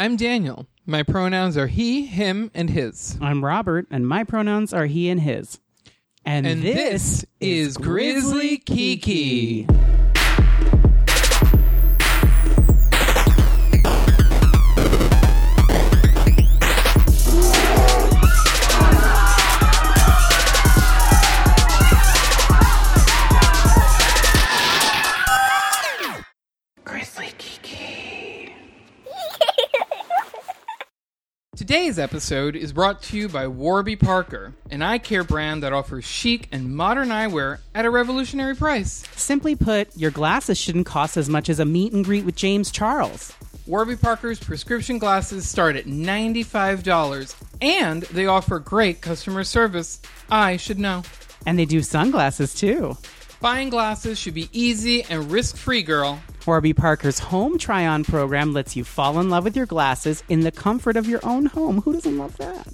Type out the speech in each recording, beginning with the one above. I'm Daniel. My pronouns are he, him, and his. I'm Robert, and my pronouns are he and his. And this is Grizzly Kiki. Today's episode is brought to you by Warby Parker, an eye care brand that offers chic and modern eyewear at a revolutionary price. Simply put, your glasses shouldn't cost as much as a meet and greet with James Charles. Warby Parker's prescription glasses start at $95, and they offer great customer service. I should know. And they do sunglasses, too. Buying glasses should be easy and risk-free, girl. Warby Parker's home try-on program lets you fall in love with your glasses in the comfort of your own home. Who doesn't love that?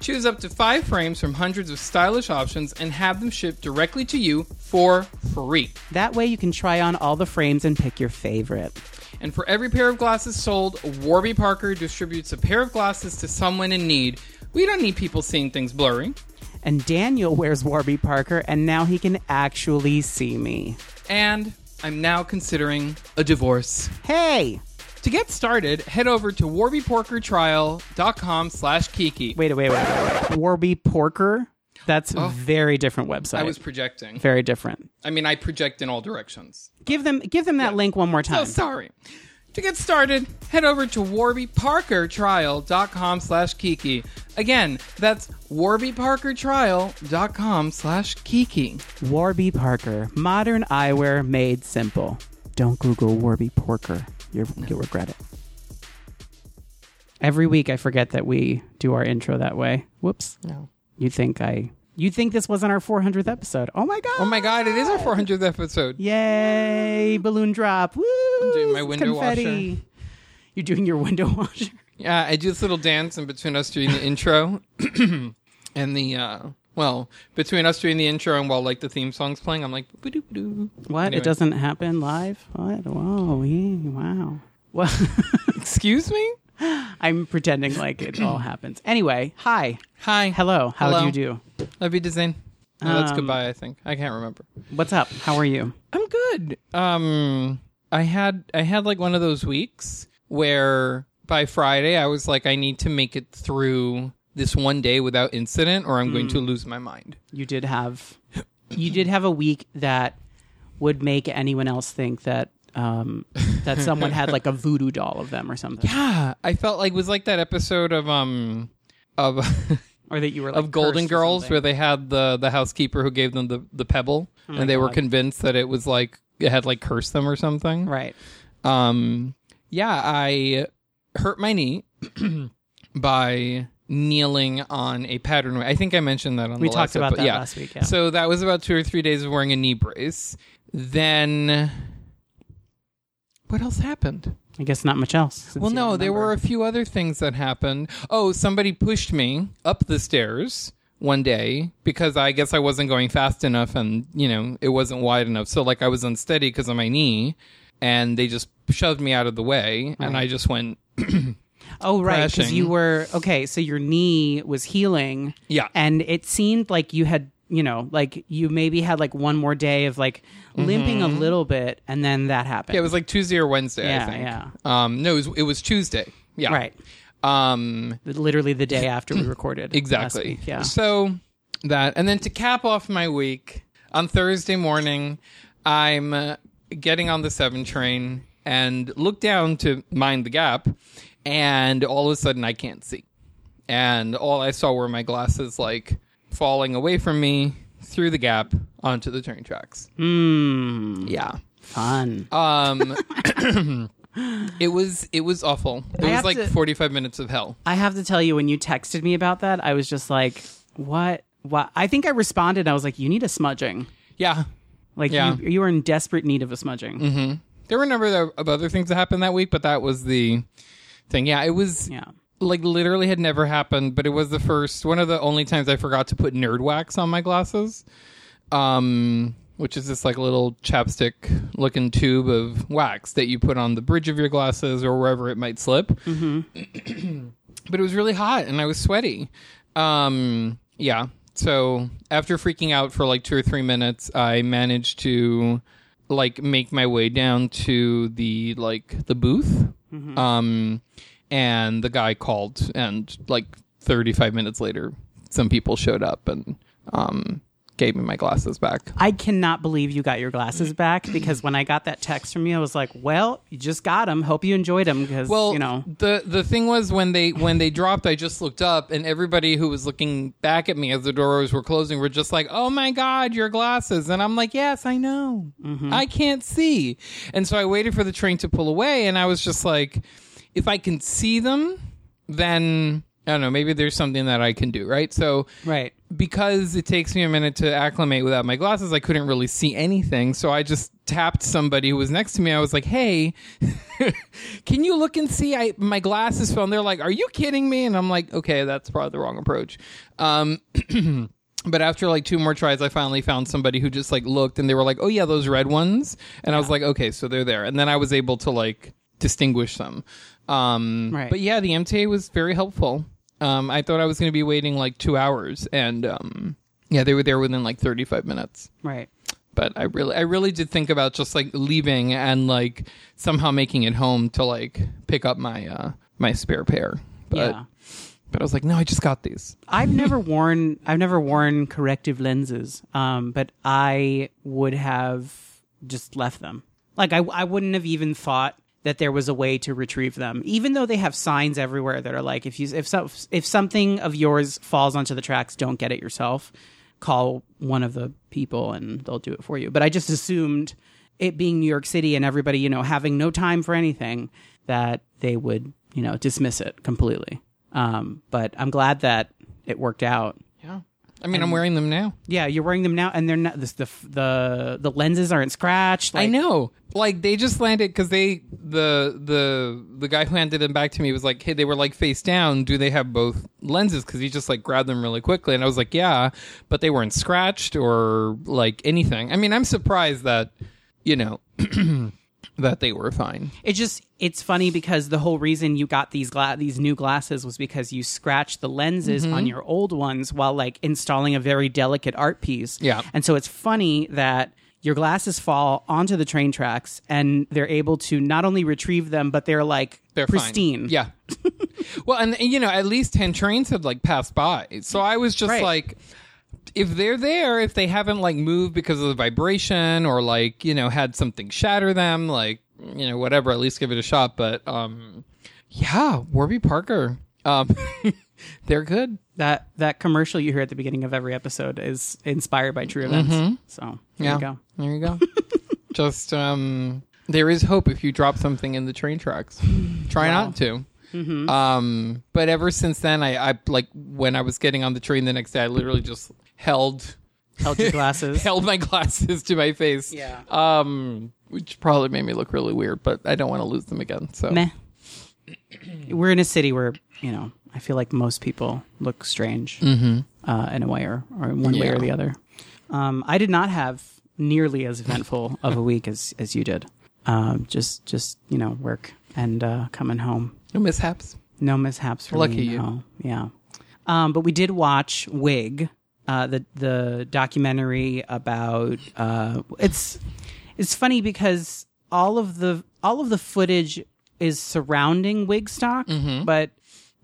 Choose up to 5 frames from hundreds of stylish options and have them shipped directly to you for free. That way you can try on all the frames and pick your favorite. And for every pair of glasses sold, Warby Parker distributes a pair of glasses to someone in need. We don't need people seeing things blurry. And Daniel wears Warby Parker, and now he can actually see me. And I'm now considering a divorce. Hey! To get started, head over to warbyporkertrial.com/Kiki. Wait. Warby Parker? That's a very different website. I was projecting. Very different. I mean, I project in all directions. Give them that link one more time. Oh, sorry. To get started, head over to warbyparkertrial.com/Kiki. Again, that's warbyparkertrial.com/Kiki. Warby Parker, modern eyewear made simple. Don't Google Warby Parker. You'll regret it. Every week I forget that we do our intro that way. Whoops. No. You think this wasn't our 400th episode. Oh, my God. Oh, my God. It is our 400th episode. Yay. Balloon drop. Woo. I'm doing my window confetti. Washer. You're doing your window washer? Yeah, I do this little dance in between us doing the intro and the, between us doing the intro and while, like, the theme song's playing, I'm like, boo-doo-boo-doo. What? Anyway. It doesn't happen live? What? Whoa. Yeah, wow. Well, excuse me? I'm pretending like it all happens. Anyway, hi. Hi. Hello. How do you do? Love you, Dizane. No, that's goodbye, I think. I can't remember. What's up? How are you? I'm good. I had like one of those weeks where by Friday I was like, I need to make it through this one day without incident or I'm going to lose my mind. You did have a week that would make anyone else think that that someone had like a voodoo doll of them or something. Yeah, I felt like it was like that episode of or that you were like of Golden Girls where they had the housekeeper who gave them the pebble and they were convinced that it was like it had like cursed them or something. Right. Yeah, I hurt my knee by kneeling on a pattern. I think I mentioned that on the last episode. We talked about that last week. Yeah. So that was about 2 or 3 days of wearing a knee brace. Then what else happened? I guess not much else. Well, no, there were a few other things that happened. Oh, somebody pushed me up the stairs one day because I guess I wasn't going fast enough and, you know, it wasn't wide enough. So, like, I was unsteady because of my knee and they just shoved me out of the way and I just went oh, right, because you were... Okay, so your knee was healing. Yeah. And it seemed like you had, you know, like you maybe had like one more day of like limping a little bit and then that happened. Yeah, it was like Tuesday or Wednesday, I think. Yeah, no, it was Tuesday. Yeah. Right. Literally the day after we recorded. Exactly. Last week, yeah. So that, and then to cap off my week on Thursday morning, I'm getting on the 7 train and look down to mind the gap, and all of a sudden I can't see, and all I saw were my glasses like falling away from me through the gap onto the train tracks. Yeah, fun. It was awful. It was like 45 minutes of hell. I have to tell you, when you texted me about that, I was just like, what? I think I responded. I was like, you need a smudging. Yeah. Like, yeah. You were in desperate need of a smudging. Mm-hmm. There were a number of other things that happened that week, but that was the thing. Yeah, it was like literally had never happened, but it was the first, one of the only times I forgot to put nerd wax on my glasses. which is this like little chapstick looking tube of wax that you put on the bridge of your glasses or wherever it might slip. Mm-hmm. But it was really hot and I was sweaty. Yeah. So after freaking out for like 2 or 3 minutes, I managed to like make my way down to the like the booth. Mm-hmm. And the guy called, and like 35 minutes later, some people showed up and gave me my glasses back. I cannot believe you got your glasses back, because when I got that text from you, I was like, well, you just got them. Hope you enjoyed them, because, well, you know. The thing was, when they dropped, I just looked up, and everybody who was looking back at me as the doors were closing were just like, oh my God, your glasses. And I'm like, yes, I know. Mm-hmm. I can't see. And so I waited for the train to pull away, and I was just like, if I can see them, then I don't know, maybe there's something that I can do, right? So, right. Because it takes me a minute to acclimate without my glasses, I couldn't really see anything. So I just tapped somebody who was next to me. I was like, hey, can you look and see? My glasses fell. And they're like, are you kidding me? And I'm like, okay, that's probably the wrong approach. But after like 2 more tries, I finally found somebody who just like looked, and they were like, oh yeah, those red ones. And yeah. I was like, okay, so they're there. And then I was able to like distinguish them. Right. But yeah, the MTA was very helpful. I thought I was going to be waiting like 2 hours, and yeah, they were there within like 35 minutes. Right. But I really did think about just like leaving and like somehow making it home to like pick up my my spare pair. But, yeah. But I was like, no, I just got these. I've never worn corrective lenses, but I would have just left them. Like I wouldn't have even thought that there was a way to retrieve them, even though they have signs everywhere that are like, if something of yours falls onto the tracks, don't get it yourself. Call one of the people and they'll do it for you. But I just assumed, it being New York City and everybody, you know, having no time for anything, that they would, you know, dismiss it completely. But I'm glad that it worked out. Yeah. I mean, I'm wearing them now. Yeah, you're wearing them now, and they're not. The lenses aren't scratched. Like, I know, like they just landed, because the guy who handed them back to me was like, hey, they were like face down. Do they have both lenses? Because he just like grabbed them really quickly, and I was like, yeah, but they weren't scratched or like anything. I mean, I'm surprised that, you know, that they were fine. It's funny, because the whole reason you got these new glasses was because you scratched the lenses mm-hmm. on your old ones while like installing a very delicate art piece. Yeah. And so it's funny that your glasses fall onto the train tracks, and they're able to not only retrieve them, but they're like, they're pristine. Fine. Yeah. Well, and you know, at least 10 trains had like passed by. So I was just right. like, if they're there, if they haven't like moved because of the vibration or like, you know, had something shatter them, like, you know, whatever, at least give it a shot. But yeah, Warby Parker, they're good. That commercial you hear at the beginning of every episode is inspired by true events. Mm-hmm. So there yeah. you go. There you go. Just there is hope if you drop something in the train tracks. Try wow. not to. Mm-hmm. But ever since then, I like when I was getting on the train the next day, I literally just held your glasses, held my glasses to my face. Yeah. Which probably made me look really weird, but I don't want to lose them again. So meh. We're in a city where, you know, I feel like most people look strange mm-hmm. In a way or in one yeah. way or the other. I did not have nearly as eventful of a week as you did. Just you know, work and coming home. No mishaps. No mishaps for Lucky me. Lucky you. Yeah. But we did watch Wig, the documentary about it's funny because all of the footage is surrounding Wigstock, mm-hmm. but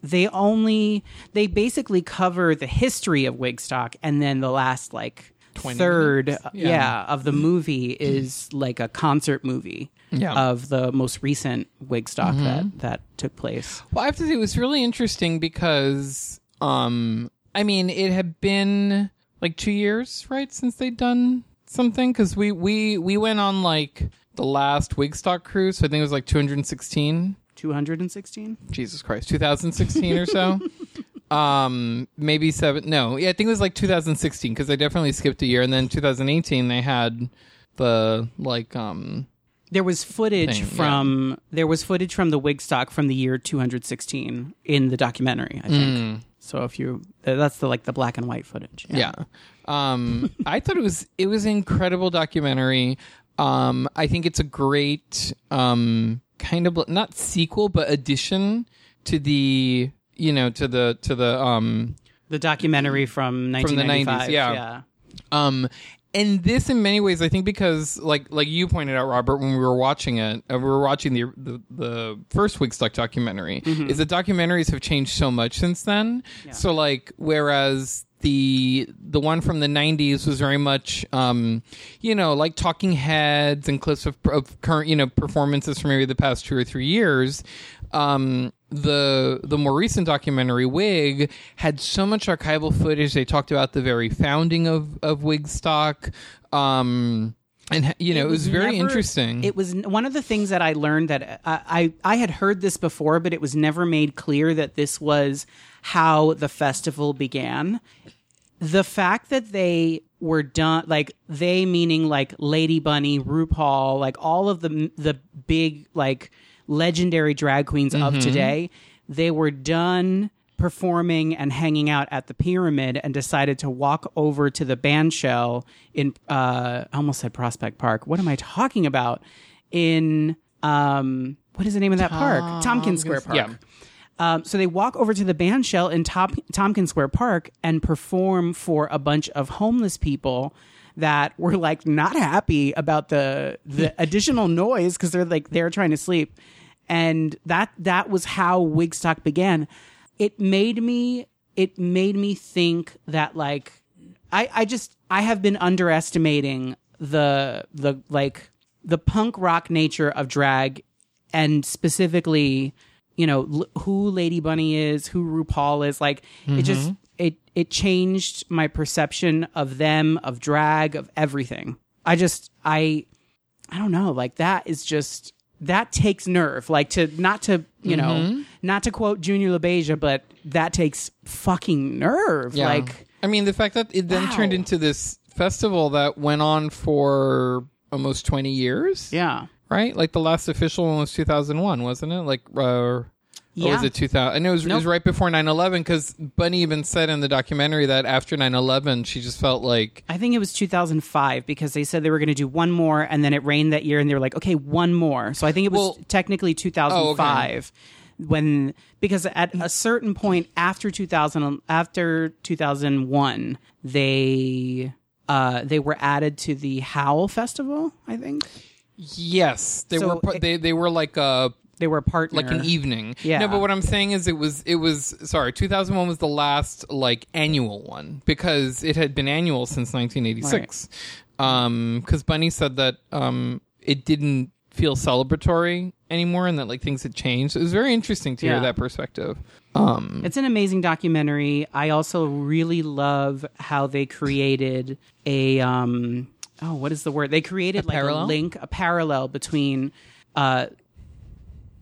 they basically cover the history of Wigstock, and then the last like third of the movie is like a concert movie. Yeah. Of the most recent Wigstock mm-hmm. that took place. Well, I have to say it was really interesting because, I mean, it had been like 2 years, right, since they'd done something, because we went on like the last Wigstock cruise. So I think it was like 216. 216? Jesus Christ, 2016 or so. Maybe seven. No, yeah, I think it was like 2016 because I definitely skipped a year, and then 2018 they had the like. There was footage from the Wigstock from the year 216 in the documentary, I think. Mm, So if you, that's the, like the black and white footage. Yeah. I thought it was an incredible documentary. I think it's a great, kind of not sequel, but addition to the, you know, the documentary from 1995. From the 90s, yeah. And this, in many ways, I think, because like you pointed out, Robert, when we were watching it, we were watching the first Wigstock documentary. Mm-hmm. Is that documentaries have changed so much since then? Yeah. So like, whereas the one from the 90s was very much, you know, like talking heads and clips of current, you know, performances from maybe the past 2 or 3 years. The more recent documentary, Wig, had so much archival footage. They talked about the very founding of Wigstock. And, you know, it was very interesting. It was one of the things that I learned that I had heard this before, but it was never made clear that this was how the festival began. The fact that they were done, like they meaning like Lady Bunny, RuPaul, like all of the big, like, legendary drag queens of today, they were done performing and hanging out at the pyramid and decided to walk over to the bandshell in I almost said Prospect Park. What am I talking about? In what is the name of that park? Tompkins Square Park. Yeah. So they walk over to the bandshell in Tompkins Square Park and perform for a bunch of homeless people that were like not happy about the additional noise because they're like they're trying to sleep. And that was how Wigstock began. It made me think that like I have been underestimating the punk rock nature of drag, and specifically, you know, who Lady Bunny is, who RuPaul is. Like it just it changed my perception of them, of drag, of everything. I don't know, like that is just, that takes nerve, like to not to, you know, not to quote Junior LaBeija, but that takes fucking nerve. Yeah. Like, I mean, the fact that it then turned into this festival that went on for almost 20 years. Yeah. Right? Like the last official one was 2001, wasn't it? Like, yeah. Or was it 2000? And it was right before 9/11, because Bunny even said in the documentary that after 9/11, she just felt like... I think it was 2005, because they said they were going to do one more, and then it rained that year, and they were like, okay, one more. So I think it was technically 2005. Oh, okay. Because at a certain point after 2001, they were added to the Howl Festival, I think. Yes. They were a partner. Like an evening. Yeah. No, but what I'm saying is sorry, 2001 was the last, like, annual one, because it had been annual since 1986. Right. Because Bunny said that it didn't feel celebratory anymore and that, like, things had changed. It was very interesting to hear that perspective. It's an amazing documentary. I also really love how they created a... what is the word? They created, like, a parallel between...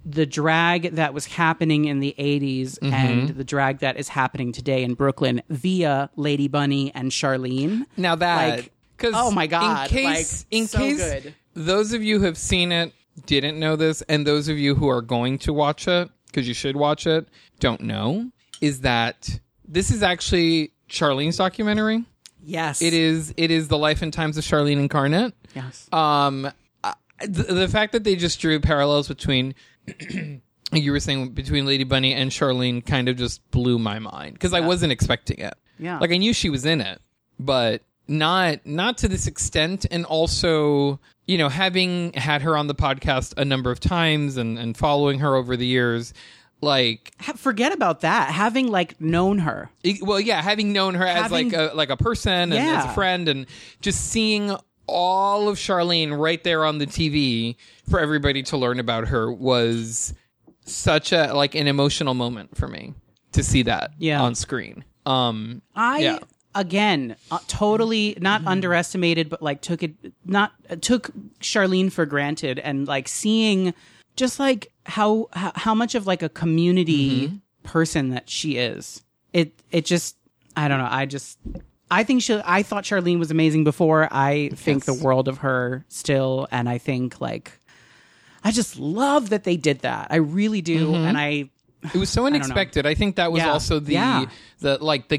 the drag that was happening in the 80s and the drag that is happening today in Brooklyn via Lady Bunny and Charlene. Now that, because like, oh my god, in case good. Those of you who have seen it didn't know this, and those of you who are going to watch it, because you should watch it, don't know, is that this is actually Charlene's documentary. Yes, it is. It is the life and times of Charlene Incarnate. Yes. The fact that they just drew parallels between. You were saying between Lady Bunny and Charlene kind of just blew my mind, because I wasn't expecting it. Yeah, like I knew she was in it, but not to this extent. And also, you know, having had her on the podcast a number of times and following her over the years, like forget about that. Having like known her, having known her as like a person and as a friend, and just seeing. All of Charlene right there on the TV for everybody to learn about her was such a like an emotional moment for me to see that on screen. Again, totally not underestimated, but like took Charlene for granted, and like seeing just like how much of like a community person that she is. It just, I don't know. I thought Charlene was amazing before. I think the world of her still, and I think like I just love that they did that. I really do, and I It was so unexpected. I think that was also the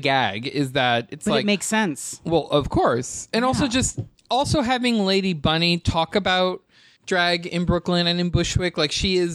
gag is that it's it makes sense. Well, of course. And also having Lady Bunny talk about drag in Brooklyn and in Bushwick, she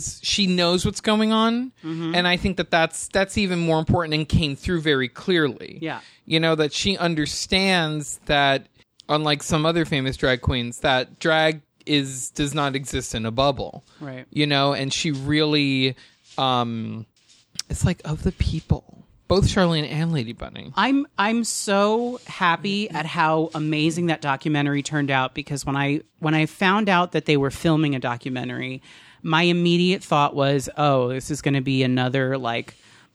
knows what's going on, and I think that's even more important and came through very clearly. Yeah, you know that she understands that, unlike some other famous drag queens, that drag does not exist in a bubble, right? You know, and she really, it's of the people. Both Charlene and Lady Bunny. I'm so happy at how amazing that documentary turned out, because when I found out that they were filming a documentary, my immediate thought was, oh, this is going to be another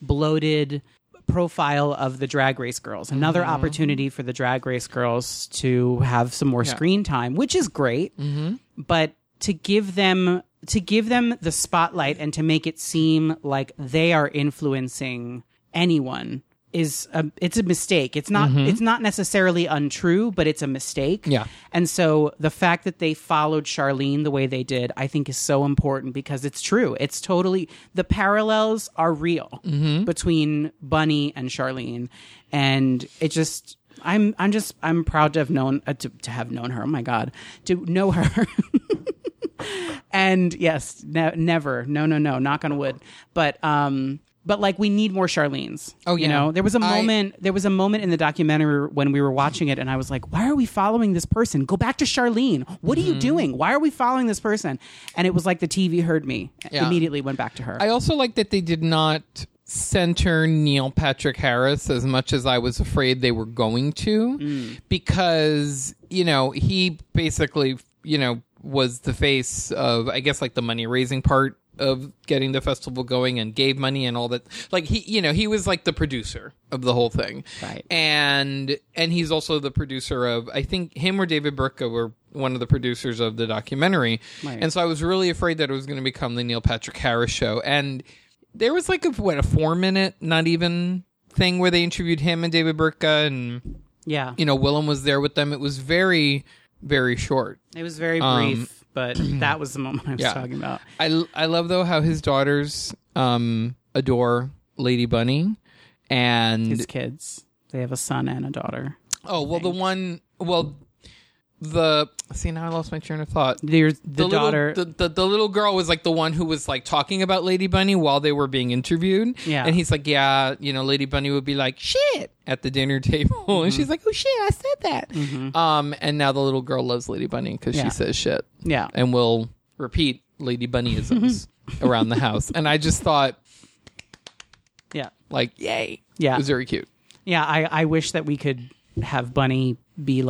bloated profile of the Drag Race girls. Another opportunity for the Drag Race girls to have some more screen time, which is great. Mm-hmm. But to give them the spotlight and to make it seem like they are influencing anyone it's a mistake. It's not necessarily untrue, but it's a mistake. Yeah. And so the fact that they followed Charlene the way they did, I think is so important, because it's true. It's totally, the parallels are real between Bunny and Charlene. And it just, I'm proud to have known, to have known her. Oh my God. To know her. And yes, never. No. Knock on wood. But we need more Charlenes. Oh, yeah. You know, there was a moment in the documentary when we were watching it, and I was like, why are we following this person? Go back to Charlene. What are you doing? Why are we following this person? And it was like the TV heard me. Yeah. Immediately went back to her. I also like that they did not center Neil Patrick Harris as much as I was afraid they were going to, because, you know, he basically, you know, was the face of, I guess, the money raising part of getting the festival going, and gave money and all that. He was the producer of the whole thing. Right. And he's also the producer of, I think him or David Burka were one of the producers of the documentary. Right. And so I was really afraid that it was going to become the Neil Patrick Harris show. And there was a 4-minute, not even, thing where they interviewed him and David Burka, and you know, Willem was there with them. It was very, very short. It was very brief. But that was the moment I was talking about. I love, though, how his daughters adore Lady Bunny and his kids. They have a son and a daughter. Oh, well, now I lost my train of thought. There's the daughter. The little girl was the one who was talking about Lady Bunny while they were being interviewed. Yeah. And he's you know, Lady Bunny would be shit at the dinner table. Mm-hmm. And she's oh, shit, I said that. Mm-hmm. And now the little girl loves Lady Bunny because she says shit. Yeah. And will repeat Lady Bunnyisms around the house. And I just thought, yay. Yeah. It was very cute. Yeah. I wish that we could have Bunny be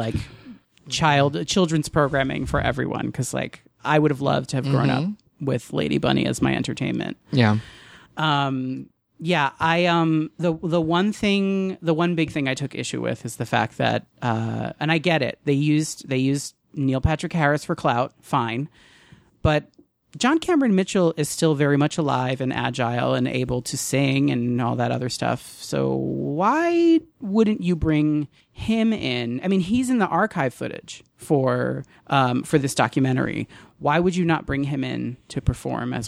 children's programming for everyone, because I would have loved to have grown up with Lady Bunny as my entertainment. The one big thing I took issue with is the fact that and I get it, they used Neil Patrick Harris for clout, fine, but John Cameron Mitchell is still very much alive and agile and able to sing and all that other stuff. So why wouldn't you bring him in? I mean, he's in the archive footage for this documentary. Why would you not bring him in to perform as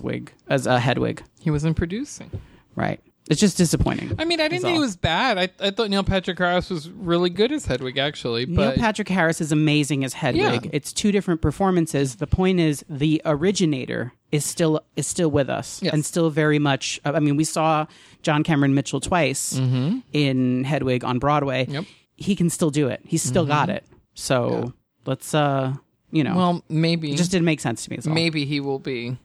Hedwig? He wasn't producing. Right. It's just disappointing. I mean, I didn't think it was bad. I thought Neil Patrick Harris was really good as Hedwig, actually. But Neil Patrick Harris is amazing as Hedwig. Yeah. It's two different performances. The point is, the originator is still with us, and still very much. I mean, we saw John Cameron Mitchell twice in Hedwig on Broadway. Yep. He can still do it. He's still got it. So let's, you know. Well, maybe. It just didn't make sense to me. Maybe he will be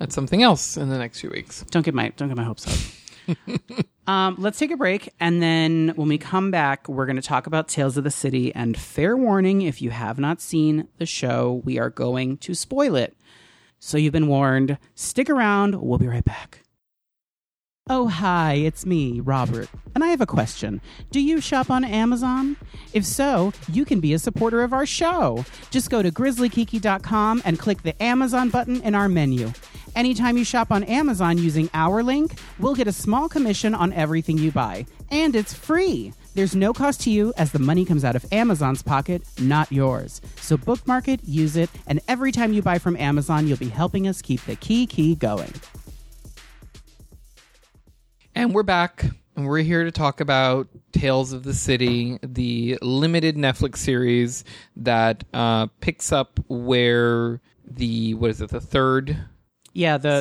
at something else in the next few weeks. Don't get my hopes up. Let's take a break, and then when we come back, we're going to talk about Tales of the City, and fair warning, if you have not seen the show, we are going to spoil it. So you've been warned. Stick around. We'll be right back. Oh, hi, it's me, Robert, and I have a question. Do you shop on Amazon? If so, you can be a supporter of our show. Just go to grizzlykiki.com and click the Amazon button in our menu. Anytime you shop on Amazon using our link, we'll get a small commission on everything you buy. And it's free. There's no cost to you, as the money comes out of Amazon's pocket, not yours. So bookmark it, use it, and every time you buy from Amazon, you'll be helping us keep the Kiki going. And we're back, and we're here to talk about Tales of the City, the limited Netflix series that picks up where the, what is it, the third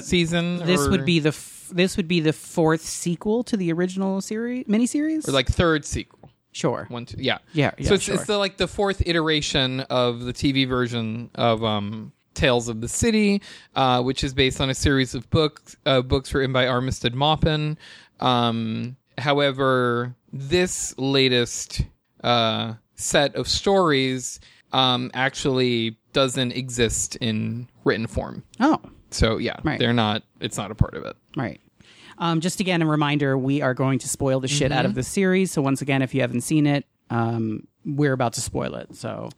season? This would be the fourth sequel to the original series, miniseries? Or like third sequel. Sure. One, two, yeah. Yeah so it's the, like the fourth iteration of the TV version of Tales of the City, which is based on a series of books written by Armistead Maupin. However, this latest set of stories actually doesn't exist in written form. Oh. So, yeah, right. It's not a part of it. Right. Just again, a reminder, we are going to spoil the shit out of the series. So once again, if you haven't seen it, we're about to spoil it. So,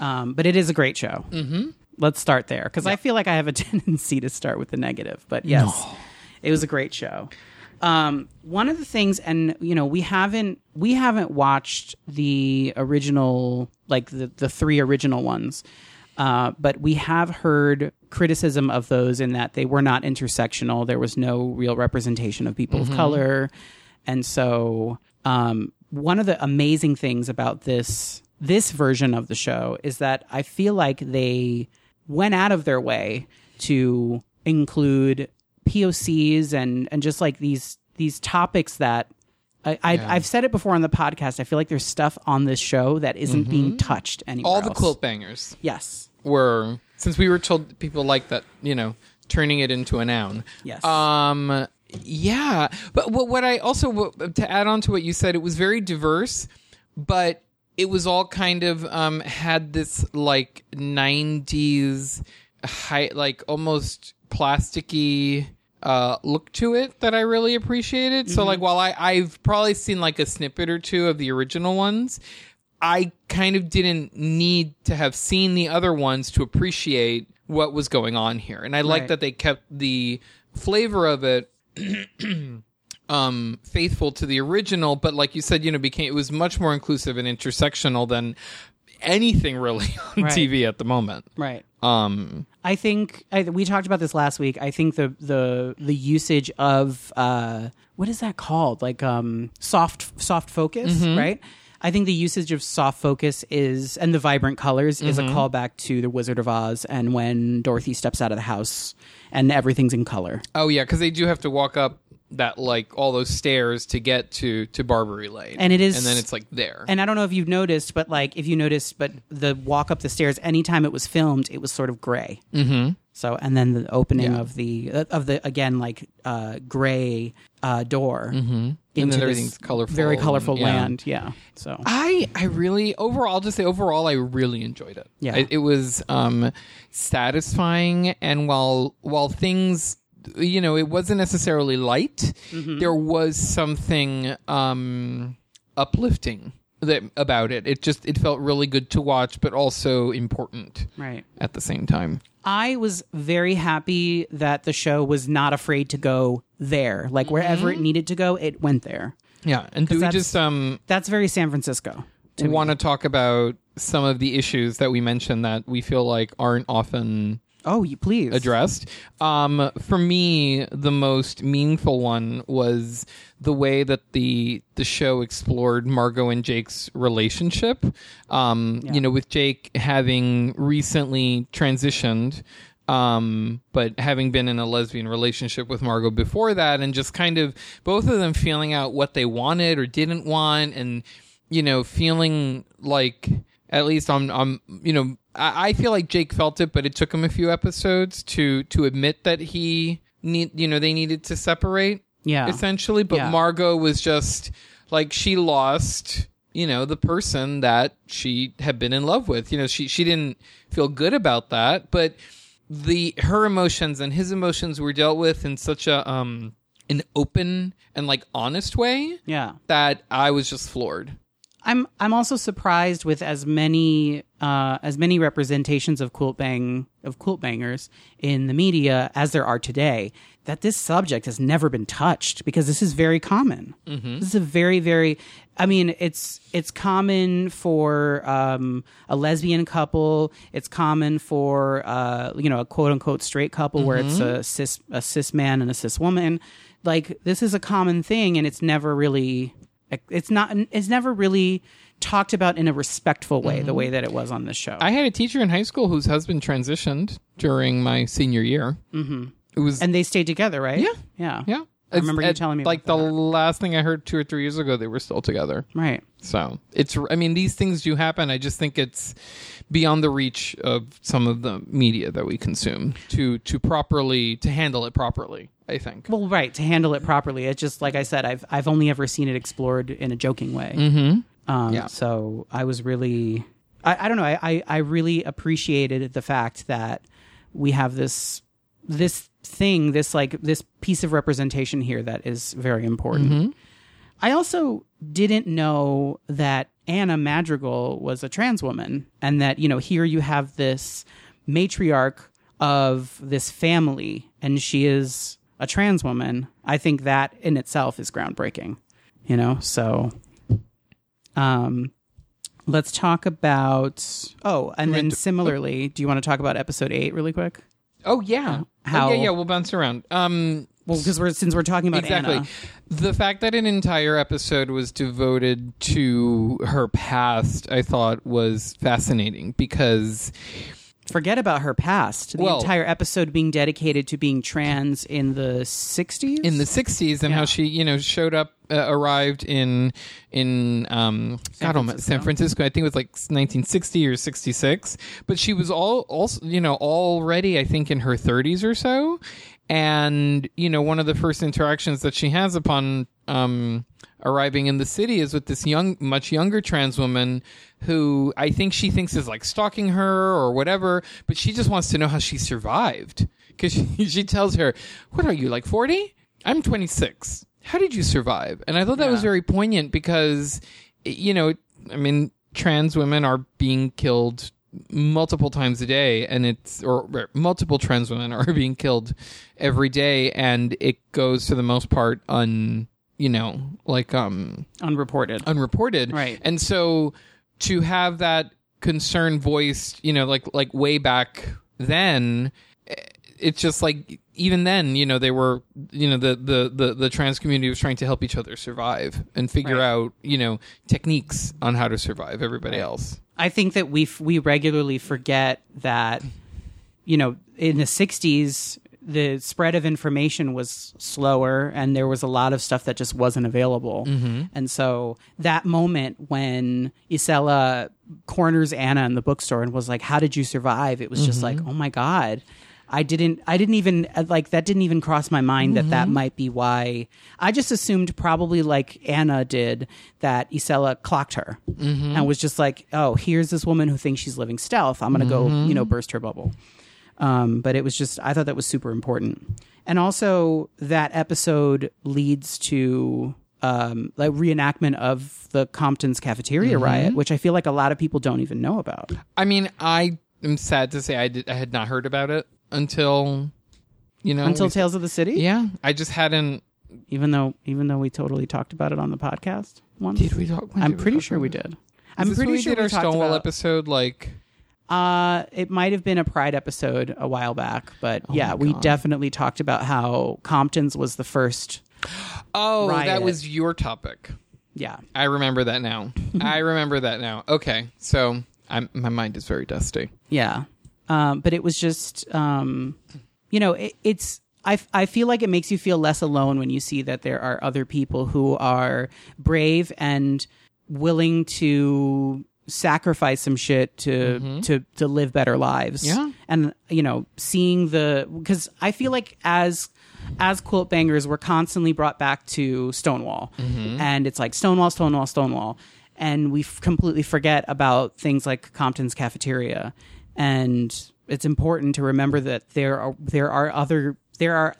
but it is a great show. Mm-hmm. Let's start there, because I feel like I have a tendency to start with the negative. But yes, it was a great show. One of the things, and you know, we haven't watched the original, like the three original ones, but we have heard criticism of those in that they were not intersectional. There was no real representation of people of color, and so one of the amazing things about this version of the show is that I feel like they went out of their way to include POCs and just like these topics that I've said it before on the podcast. I feel like there's stuff on this show that isn't being touched anywhere else. The quilt bangers, yes, were, since we were told people like that, you know, turning it into a noun. Yes. Yeah, but what I also, to add on to what you said, it was very diverse, but it was all kind of had this like 90s high, like almost plasticky look to it that I really appreciated. So like while I've probably seen like a snippet or two of the original ones, I kind of didn't need to have seen the other ones to appreciate what was going on here. And I like that they kept the flavor of it faithful to the original, but like you said, you know, it was much more inclusive and intersectional than anything really on TV at the moment. Right. I think we talked about this last week. I think the usage of what is that called? Like soft focus, right? I think the usage of soft focus is, and the vibrant colors, is a callback to The Wizard of Oz and when Dorothy steps out of the house and everything's in color. Oh, yeah, because they do have to walk up that, like, all those stairs to get to Barbary Lane. And it is. And then it's, like, there. And I don't know if you've noticed, but the walk up the stairs, anytime it was filmed, it was sort of gray. Mm-hmm. So, and then the opening of the again, like, gray door. Mm-hmm. And then everything's colorful. Very colorful land, yeah. So overall, I really enjoyed it. Yeah. It was satisfying, and while things, you know, it wasn't necessarily light, there was something uplifting about it. It felt really good to watch, but also important at the same time. I was very happy that the show was not afraid to go there. Like wherever it needed to go, it went there. Yeah. And do we just that's very San Francisco. Do we want to talk about some of the issues that we mentioned that we feel like aren't often addressed? For me, the most meaningful one was the way that the show explored Margot and Jake's relationship. You know, with Jake having recently transitioned, but having been in a lesbian relationship with Margot before that, and just kind of both of them feeling out what they wanted or didn't want, and, you know, feeling like, at least I'm you know, I feel like Jake felt it, but it took him a few episodes to admit that they needed to separate. Yeah. Essentially. But Margot was just like, she lost, you know, the person that she had been in love with. You know, she didn't feel good about that, but her emotions and his emotions were dealt with in such a an open and like honest way. Yeah. That I was just floored. I'm also surprised with as many representations of quilt bangers in the media as there are today, that this subject has never been touched, because this is very common. This is a very, very, I mean, it's common for a lesbian couple. It's common for you know, a quote unquote straight couple, where it's a cis man and a cis woman. like, this is a common thing, and it's never really talked about in a respectful way, mm-hmm. the way that it was on this show. I had a teacher in high school whose husband transitioned during my senior year. Mm-hmm. And they stayed together, right? Yeah. Yeah. Yeah. I remember you telling me like about the last thing I heard 2 or 3 years ago, they were still together. Right. So these things do happen. I just think it's beyond the reach of some of the media that we consume to handle it properly, I think. Well, right. To handle it properly. It's just, like I said, I've only ever seen it explored in a joking way. Mm-hmm. So I was really, I don't know. I really appreciated the fact that we have this piece of representation here that is very important. Mm-hmm. I also didn't know that Anna Madrigal was a trans woman, and that, you know, here you have this matriarch of this family, and she is a trans woman. I think that in itself is groundbreaking, you know? So, let's talk about, similarly, do you want to talk about episode 8 really quick? Oh, yeah. We'll bounce around. Because we're talking about exactly Anna. The fact that an entire episode was devoted to her past, I thought, was fascinating, because forget about her past. The entire episode being dedicated to being trans in the 60s. In the 60s, and how she, you know, showed up, arrived in San Francisco. I think it was like 1960 or 66. But she was already, I think, in her 30s or so. And, you know, one of the first interactions that she has upon arriving in the city is with this much younger trans woman who I think she thinks is like stalking her or whatever, but she just wants to know how she survived. Because she tells her, "What are you, like 40? I'm 26. How did you survive?" And I thought that was very poignant, because, you know, I mean, trans women are being killed multiple times a day, and multiple trans women are being killed every day, and it goes for the most part unreported. Right. And so to have that concern voiced, you know, like way back then, it's just like, even then, you know, they were, you know, the trans community was trying to help each other survive and figure out, you know, techniques on how to survive everybody else. I think that we regularly forget that, you know, in the 60s, the spread of information was slower, and there was a lot of stuff that just wasn't available. Mm-hmm. And so that moment when Isela corners Anna in the bookstore and was like, "How did you survive?" It was just like, oh my God. I didn't even that didn't even cross my mind that might be why. I just assumed, probably like Anna did, that Isela clocked her and was just like, "Oh, here's this woman who thinks she's living stealth. I'm going to go, you know, burst her bubble." But it was just, I thought that was super important. And also that episode leads to like reenactment of the Compton's Cafeteria riot, which I feel like a lot of people don't even know about. I mean, I am sad to say I had not heard about it. Until Tales of the City? Yeah. I just hadn't. Even though we totally talked about it on the podcast once. Did we talk? I'm pretty sure we did. I'm pretty sure we did our Stonewall episode, like. It might have been a Pride episode a while back, but we definitely talked about how Compton's was the first. Oh, riot. That was your topic. Yeah. I remember that now. Okay. So my mind is very dusty. Yeah. But it was just, you know, I feel like it makes you feel less alone when you see that there are other people who are brave and willing to sacrifice some shit to live better lives. Yeah. And, you know, because I feel like as quilt bangers, we're constantly brought back to Stonewall. Mm-hmm. And it's like Stonewall, Stonewall, Stonewall. And we completely forget about things like Compton's Cafeteria. And it's important to remember that there are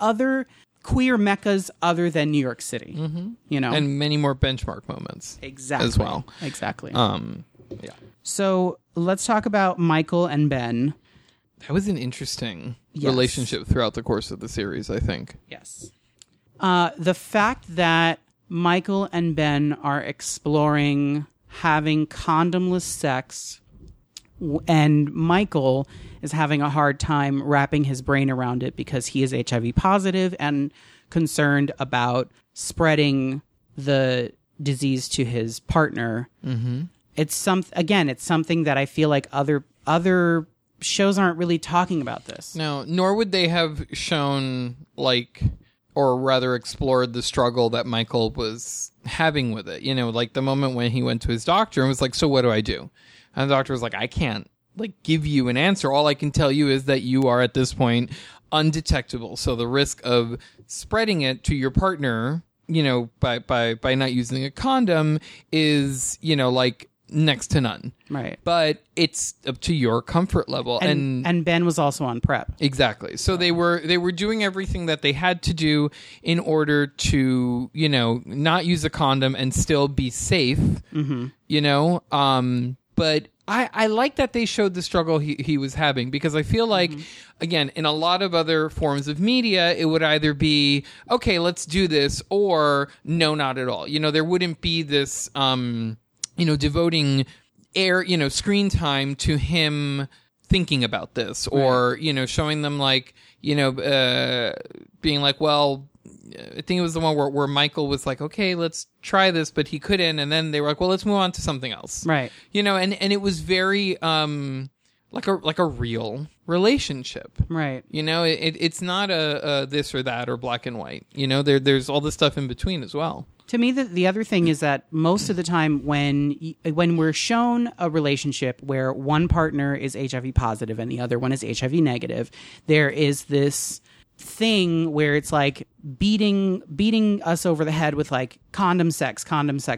other queer meccas other than New York City, you know, and many more benchmark moments. Exactly. As well. Exactly. Yeah. So let's talk about Michael and Ben. That was an interesting relationship throughout the course of the series, I think. Yes. The fact that Michael and Ben are exploring having condomless sex, and Michael is having a hard time wrapping his brain around it because he is HIV positive and concerned about spreading the disease to his partner. Mm-hmm. It's something that I feel like other shows aren't really talking about this. No, nor would they have shown, like, or rather explored the struggle that Michael was having with it. You know, like the moment when he went to his doctor and was like, so what do I do? And the doctor was like, I can't, like, give you an answer. All I can tell you is that you are at this point undetectable. So the risk of spreading it to your partner, you know, by not using a condom is, you know, like, next to none. Right. But it's up to your comfort level. And Ben was also on PrEP. Exactly. So they were doing everything that they had to do in order to, you know, not use a condom and still be safe. Mm-hmm. You know? But I like that they showed the struggle he was having, because I feel like, mm-hmm. again, in a lot of other forms of media, it would either be, okay, let's do this, or no, not at all. You know, there wouldn't be this, you know, devoting air, you know, screen time to him thinking about this, or, right. you know, showing them, like, you know, being like, well, I think it was the one where Michael was like, okay, let's try this, but he couldn't. And then they were like, well, let's move on to something else. Right. You know, and it was very, like a real relationship. Right. You know, it's not a this or that or black and white. You know, there's all this stuff in between as well. To me, the other thing is that most of the time when we're shown a relationship where one partner is HIV positive and the other one is HIV negative, there is this thing where it's like beating us over the head with, like, condom sex. And yes,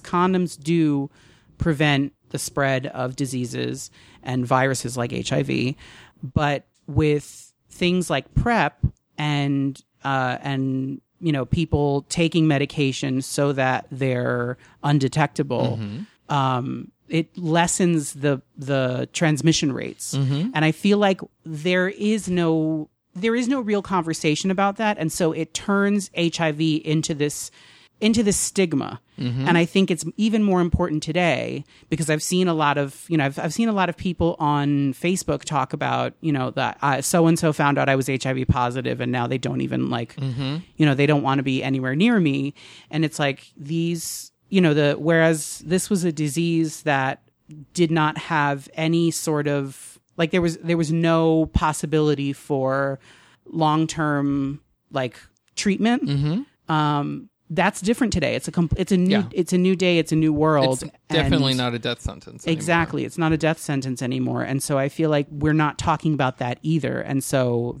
condoms do prevent the spread of diseases and viruses like HIV, but with things like PrEP and you know, people taking medication so that they're undetectable, mm-hmm. It lessens the transmission rates. Mm-hmm. And I feel like there is no real conversation about that. And so it turns HIV into this stigma. Mm-hmm. And I think it's even more important today, because I've seen a lot of, you know, I've seen a lot of people on Facebook talk about, you know, that so-and-so found out I was HIV positive and now they don't even, like, mm-hmm. you know, they don't want to be anywhere near me. And it's like these, you know, whereas this was a disease that did not have any sort of, like, there was no possibility for long-term, like, treatment. Mm-hmm. That's different today. It's a new day. It's a new world. It's definitely not a death sentence anymore. Exactly. It's not a death sentence anymore. And so I feel like we're not talking about that either. And so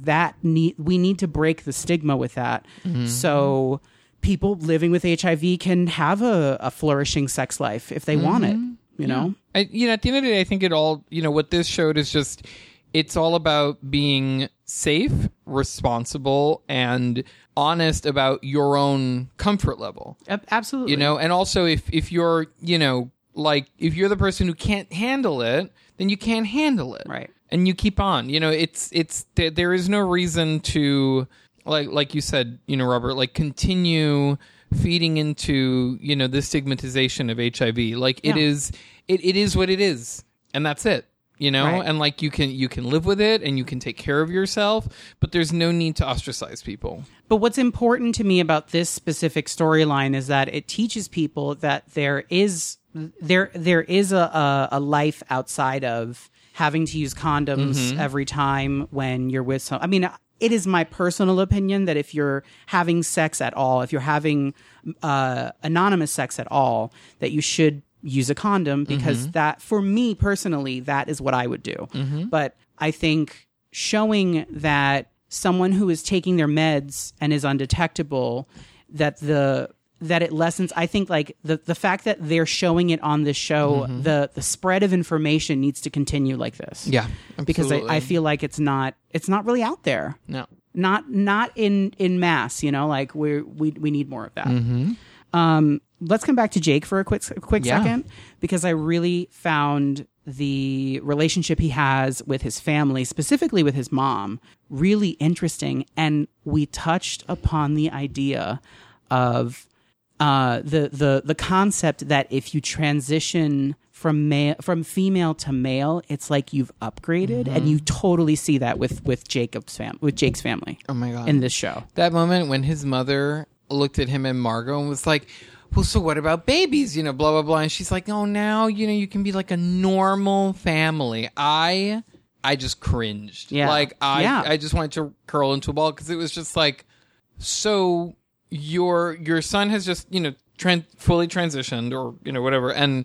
we need to break the stigma with that. Mm-hmm. So people living with HIV can have a flourishing sex life if they mm-hmm. want it, you know? Yeah. You know, at the end of the day, I think it all, you know, what this showed is just, it's all about being safe, responsible, and honest about your own comfort level. Absolutely. You know, and also if you're, you know, like, if you're the person who can't handle it, then you can't handle it. Right. And you keep on. You know, there is no reason to, like you said, you know, Robert, like, continue feeding into, you know, the stigmatization of HIV. Like, yeah. it is what it is, and that's it. You know, right. And, like, you can live with it and you can take care of yourself, but there's no need to ostracize people. But what's important to me about this specific storyline is that it teaches people that there is a life outside of having to use condoms mm-hmm. every time when you're with someone. I mean, it is my personal opinion that if you're having sex at all, if you're having anonymous sex at all, that you should use a condom, because mm-hmm. that, for me personally, that is what I would do. Mm-hmm. But I think showing that someone who is taking their meds and is undetectable, that it lessens, I think, like, the fact that they're showing it on this show, mm-hmm. the spread of information needs to continue like this. Yeah. Absolutely. Because I feel like it's not really out there. No. Not in mass, you know, like, we need more of that. Mm-hmm. Let's come back to Jake for a quick yeah. second, because I really found the relationship he has with his family, specifically with his mom, really interesting. And we touched upon the idea of the concept that if you transition from female to male, it's like you've upgraded, mm-hmm. and you totally see that with Jake's family. Oh my God, in this show, that moment when his mother looked at him and Margot and was like, well, so what about babies? You know, blah, blah, blah. And she's like, oh, now, you know, you can be like a normal family. I just cringed. Yeah. Like, I just wanted to curl into a ball because it was just like, so your son has just, you know, fully transitioned or, you know, whatever. And,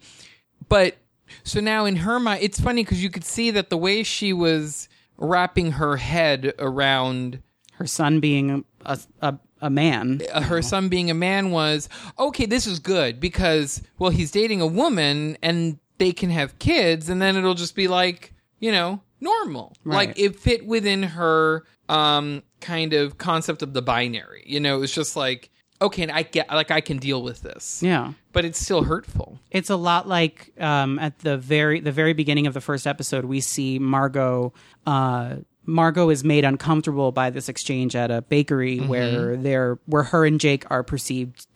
but, so now in her mind, it's funny because you could see that the way she was wrapping her head around her son being a man. Her son being a man was, okay, this is good because, well, he's dating a woman and they can have kids and then it'll just be like, you know, normal. Right. Like it fit within her kind of concept of the binary. You know, it was just like, okay, and I get, like, I can deal with this. Yeah. But it's still hurtful. It's a lot like at the very beginning of the first episode, we see Margot is made uncomfortable by this exchange at a bakery, mm-hmm. where her and Jake are perceived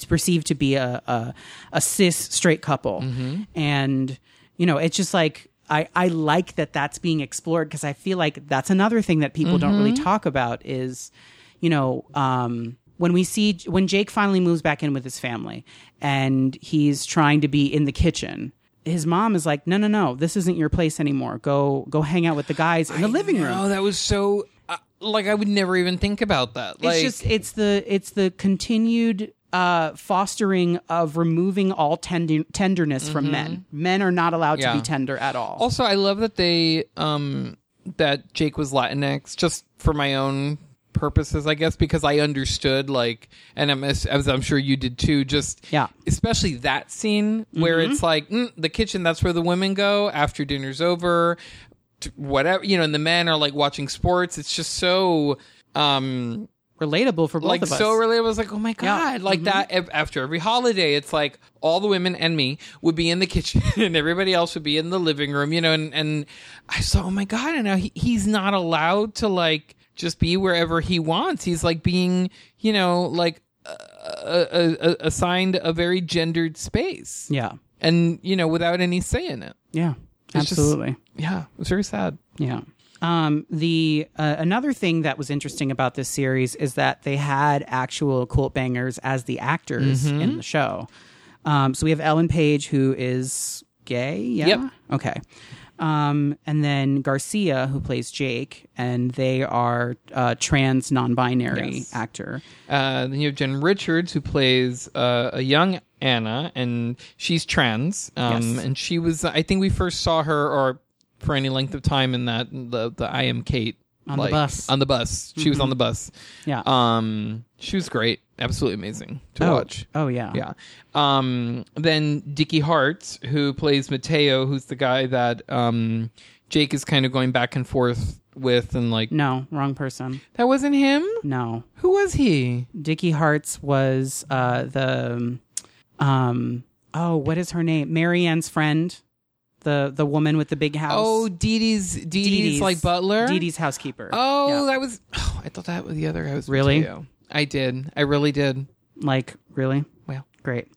to be a cis straight couple, mm-hmm. and you know it's just like I like that that's being explored because I feel like that's another thing that people mm-hmm. don't really talk about is, you know, when Jake finally moves back in with his family and he's trying to be in the kitchen. His mom is like, no, this isn't your place anymore. Go hang out with the guys in the living room. Oh, that was so like I would never even think about that. Like, it's just it's the continued fostering of removing all tenderness mm-hmm. from men. Men are not allowed to be tender at all. Also, I love that they that Jake was Latinx just for my own purposes, I guess, because I understood, like, and as I'm sure you did too, just especially that scene where mm-hmm. it's like the kitchen, that's where the women go after dinner's over, whatever, you know, and the men are like watching sports. It's just so relatable for both of us. Like, so relatable. It's like, oh my God, like mm-hmm. that after every holiday, it's like all the women and me would be in the kitchen and everybody else would be in the living room, you know, and I saw, oh my God, and now he's not allowed to, like, just be wherever he wants. He's like being, you know, like assigned a very gendered space. Yeah. And, you know, without any say in it. Yeah, absolutely. Just, it was very sad. Yeah. The another thing that was interesting about this series is that they had actual cult bangers as the actors mm-hmm. in the show. So we have Ellen Page, who is gay. Yeah. Yep. Okay. And then Garcia, who plays Jake, and they are trans, non-binary actor. Then you have Jen Richards, who plays a young Anna, and she's trans. And she was, I think we first saw her, or for any length of time, in that the I Am Kate on the bus. On the bus, she mm-hmm. was on the bus. Yeah, she was great. Absolutely amazing to watch. Oh, yeah. Yeah. Then Dickie Hart, who plays Mateo, who's the guy that Jake is kind of going back and forth with and like... No, wrong person. That wasn't him? No. Who was he? Dickie Hart was what is her name? Marianne's friend. The woman with the big house. Oh, Dee Dee's like butler? Dee Dee's housekeeper. Oh, that was... Oh, I thought that was the other house. Really? Mateo. I did. I really did. Like, really? Well, great.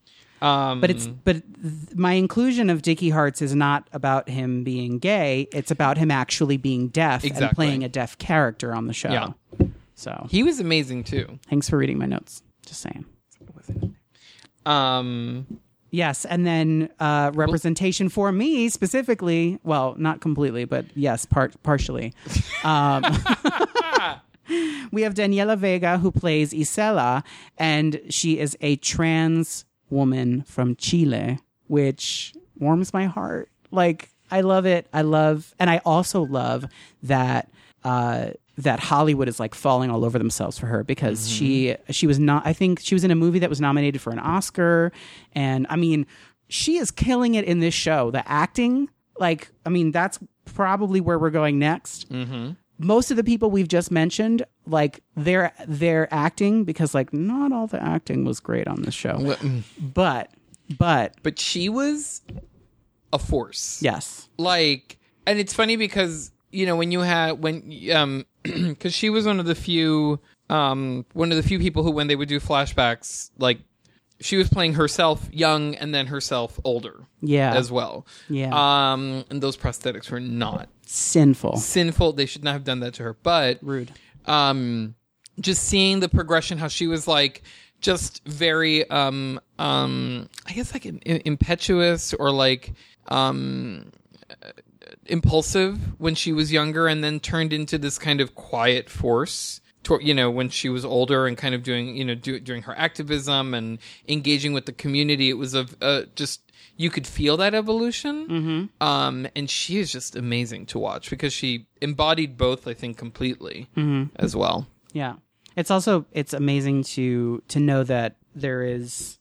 But my inclusion of Dickie Hart is not about him being gay. It's about him actually being deaf and playing a deaf character on the show. Yeah. So he was amazing too. Thanks for reading my notes. Just saying. Yes, and then representation for me specifically. Well, not completely, but yes, partially. We have Daniela Vega, who plays Isela, and she is a trans woman from Chile, which warms my heart. Like, I love it. And I also love that that Hollywood is like falling all over themselves for her because mm-hmm. she was not. I think she was in a movie that was nominated for an Oscar, and I mean, she is killing it in this show. The acting, like, I mean, that's probably where we're going next. Mm-hmm. Most of the people we've just mentioned, like their acting, because like not all the acting was great on this show, but she was a force. Yes, like, and it's funny because you know because she was one of the few people who when they would do flashbacks, like she was playing herself young and then herself older. Yeah. As well. Yeah. And those prosthetics were not sinful. They should not have done that to her. But rude. Just seeing the progression, how she was like just very I guess like impetuous or like impulsive when she was younger, and then turned into this kind of quiet force when she was older, and kind of doing her activism and engaging with the community. It was just you could feel that evolution. Mm-hmm. And she is just amazing to watch because she embodied both, I think, completely. Mm-hmm. As well. Yeah. It's amazing to know that there is,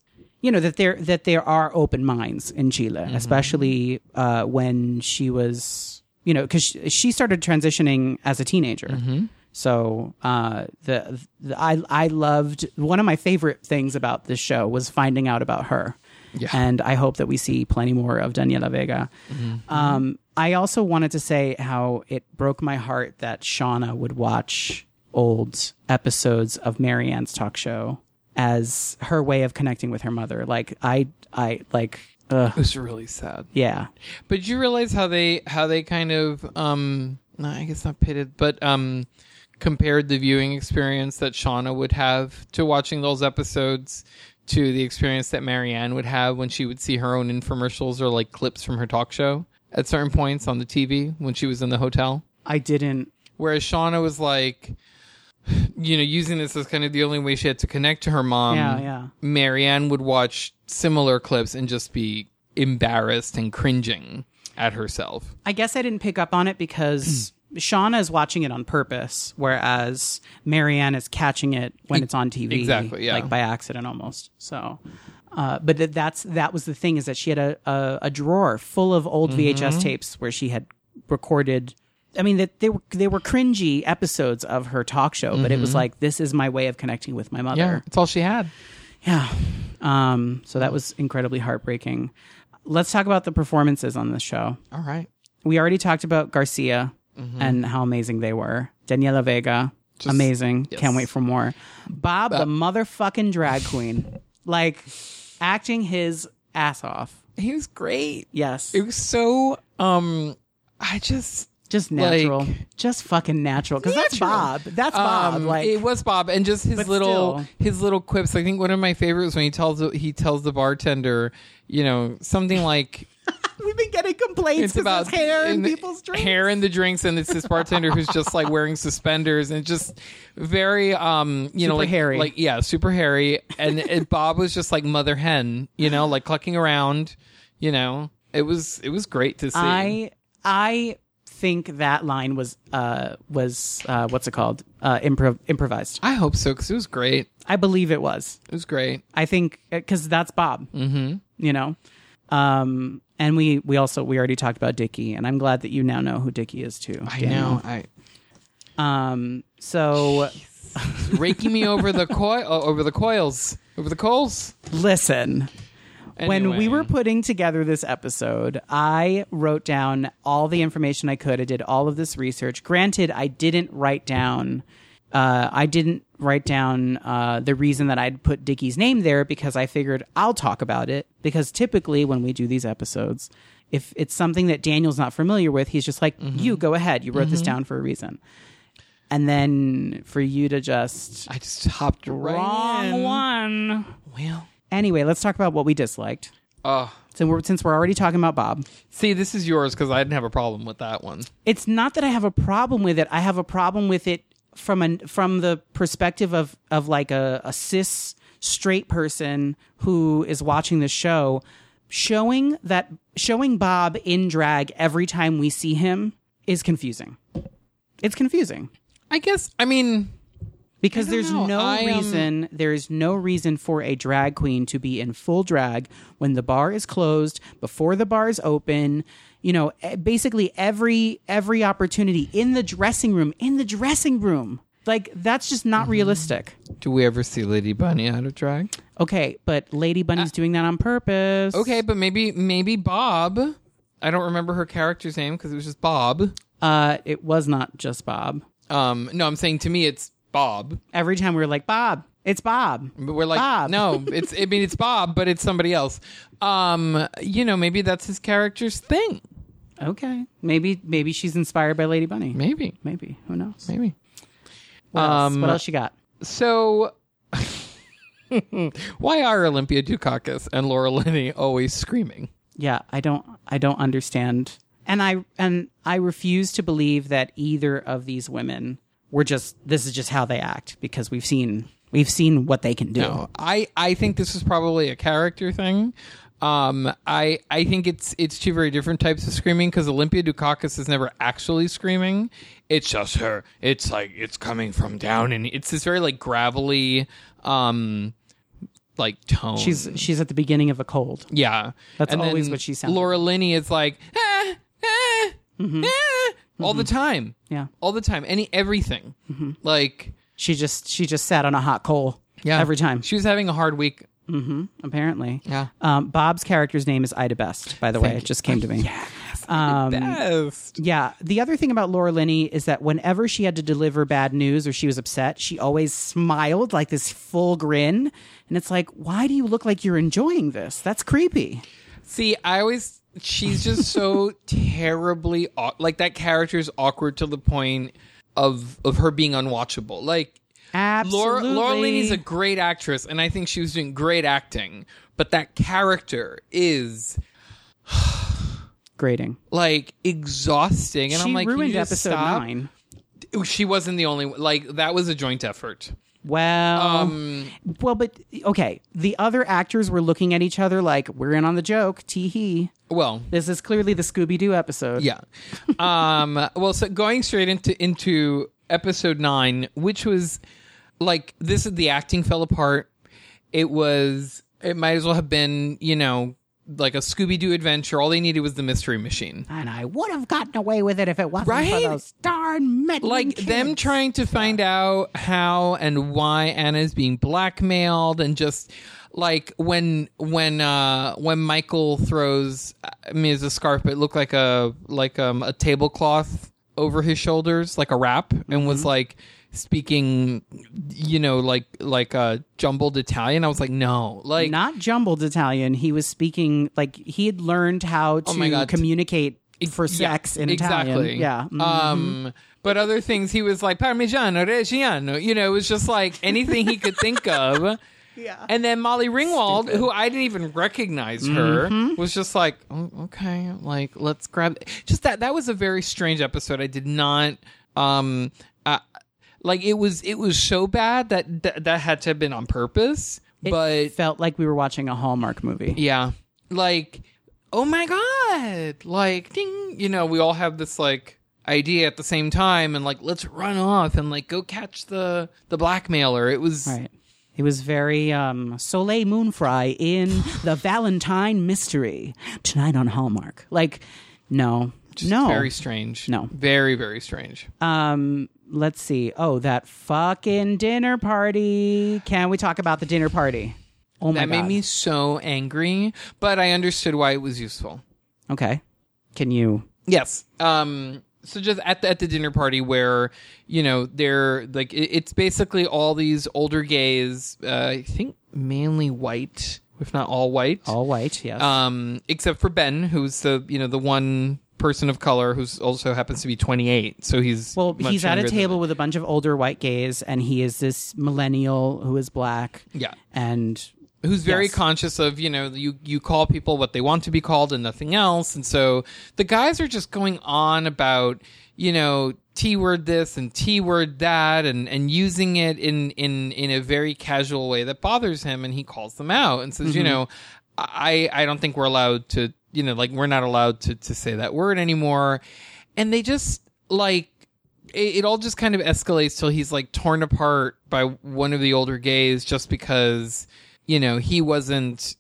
that there are open minds in Chile. Mm-hmm. Especially when she was, because she started transitioning as a teenager. Mm-hmm. So I loved, one of my favorite things about this show was finding out about her. Yeah. And I hope that we see plenty more of Daniela Vega. Mm-hmm. I also wanted to say how it broke my heart that Shauna would watch old episodes of Marianne's talk show as her way of connecting with her mother. Like it was really sad. Yeah. But you realize how they kind of I guess not pitted, but compared the viewing experience that Shauna would have to watching those episodes to the experience that Marianne would have when she would see her own infomercials or like clips from her talk show at certain points on the TV when she was in the hotel. I didn't. Whereas Shauna was like, using this as kind of the only way she had to connect to her mom. Yeah, yeah. Marianne would watch similar clips and just be embarrassed and cringing at herself. I guess I didn't pick up on it because Shauna is watching it on purpose, whereas Marianne is catching it when it's on TV. Exactly, yeah. Like by accident almost. So, but that was the thing, is that she had a drawer full of old VHS tapes where she had recorded. I mean, that they were cringy episodes of her talk show, but it was like, this is my way of connecting with my mother. Yeah, it's all she had. Yeah. So that was incredibly heartbreaking. Let's talk about the performances on this show. All right. We already talked about Garcia and how amazing they were. Daniela Vega, amazing. Yes. Can't wait for more. Bob, the motherfucking drag queen, like acting his ass off. He was great. Yes. It was so, just natural, like, just fucking natural, because that's Bob. That's Bob. Like it was Bob, and just his little quips. I think one of my favorites when he tells the bartender, something like, "We've been getting complaints about hair in people's drinks, hair in the drinks," and it's this bartender who's just like wearing suspenders and just very, super like hairy, like yeah, super hairy. And Bob was just like mother hen, like clucking around. It was great to see. I think that line was what's it called? Improvised. I hope so, because it was great. I believe it was. It was great. I think because that's Bob. Mm-hmm. And we already talked about Dickie, and I'm glad that you now know who Dickie is too. I know. So raking me over the coals. Listen. Anyway. When we were putting together this episode, I wrote down all the information I could. I did all of this research. Granted, I didn't write down the reason that I'd put Dickie's name there, because I figured I'll talk about it. Because typically when we do these episodes, if it's something that Daniel's not familiar with, he's just like, you go ahead. You wrote this down for a reason. And then for you to I just hopped right in. Wrong one. Well. Anyway, let's talk about what we disliked. Since we're already talking about Bob. See, this is yours because I didn't have a problem with that one. It's not that I have a problem with it. I have a problem with it from the perspective of like a cis straight person who is watching the show, showing Bob in drag every time we see him is confusing. It's confusing. I guess, I mean... Because there's no reason for a drag queen to be in full drag when the bar is closed, before the bar is open, basically every opportunity in the dressing room, Like, that's just not realistic. Do we ever see Lady Bunny out of drag? Okay, but Lady Bunny's doing that on purpose. Okay, but maybe Bob. I don't remember her character's name because it was just Bob. It was not just Bob. No, I'm saying to me it's Bob. Every time we were like, Bob, It's Bob. We're like, Bob. No, it's, I mean, it's Bob, but it's somebody else. You know, maybe that's his character's thing. Okay. Maybe she's inspired by Lady Bunny. Maybe. Who knows? Maybe. What else you got? So why are Olympia Dukakis and Laura Linney always screaming? Yeah, I don't understand. And I refuse to believe that either of these women were just, this is just how they act, because we've seen what they can do. No, I think this is probably a character thing. I think it's two very different types of screaming, because Olympia Dukakis is never actually screaming. It's just her. It's like, it's coming from down, and it's this very like gravelly, like tone. She's at the beginning of a cold. Yeah, that's and always what she sounds. Laura Linney is like all the time. Yeah, all the time. Everything. Mm-hmm. Like she just sat on a hot coal. Yeah, every time she was having a hard week. Mm-hmm. Apparently. Yeah. Bob's character's name is Ida Best, by the way. It just came to me. Yes, Ida Best. Yeah. The other thing about Laura Linney is that whenever she had to deliver bad news or she was upset, she always smiled like this full grin. And it's like, why do you look like you're enjoying this? That's creepy. See, she's just so terribly, like that character's awkward to the point of her being unwatchable. Like, absolutely. Laura Linney's a great actress, and I think she was doing great acting, but that character is grating, like exhausting. And she, I'm like, ruined episode 9. She wasn't the only one. Like, that was a joint effort. Well, but okay. The other actors were looking at each other like, we're in on the joke. Tee hee. Well, this is clearly the Scooby-Doo episode. Yeah. Well, so going straight into episode 9, which was like, this is, the acting fell apart. It might as well have been, you know, like a Scooby-Doo adventure. All they needed was the mystery machine. And I would have gotten away with it if it wasn't for those darn meddling kids. Them trying to find out how and why Anna's being blackmailed, and just like when Michael throws Mia's scarf, it looked like a tablecloth over his shoulders, like a wrap, and was like speaking, you know, like jumbled Italian. I was like, no, like, not jumbled Italian. He was speaking like he had learned how to communicate for sex in Italian. Yeah. Mm-hmm. But other things, he was like Parmigiano Reggiano. You know, it was just like anything he could think of. Yeah. And then Molly Ringwald, stupid, who I didn't even recognize her, was just like, oh, okay, like, let's grab it. Just that was a very strange episode. I did not like, it was so bad that that had to have been on purpose. But it felt like we were watching a Hallmark movie. Yeah. Like, oh my God. Like, ding, you know, we all have this like idea at the same time, and like, let's run off and like go catch the blackmailer. It was right. It was very Soleil Moon Frye in The Valentine Mystery tonight on Hallmark. Like, no, very strange. No, very, very strange. Let's see. Oh, that fucking dinner party. Can we talk about the dinner party? Oh my God, that made me so angry, but I understood why it was useful. Okay, can you? Yes. So just at the dinner party where, you know, they're like, it's basically all these older gays, I think mainly white, if not all white. All white, yes. Except for Ben, who's the one person of color who's also happens to be 28. So he's at a table with a bunch of older white gays, and he is this millennial who is black. Yeah. And who's very conscious of, you know, you call people what they want to be called and nothing else. And so the guys are just going on about, you know, T-word this and T-word that, and using it in a very casual way that bothers him, and he calls them out and says, you know, I don't think we're allowed to, you know, like, we're not allowed to say that word anymore. And they just, like, it all just kind of escalates till he's, like, torn apart by one of the older gays just because, you know, he wasn't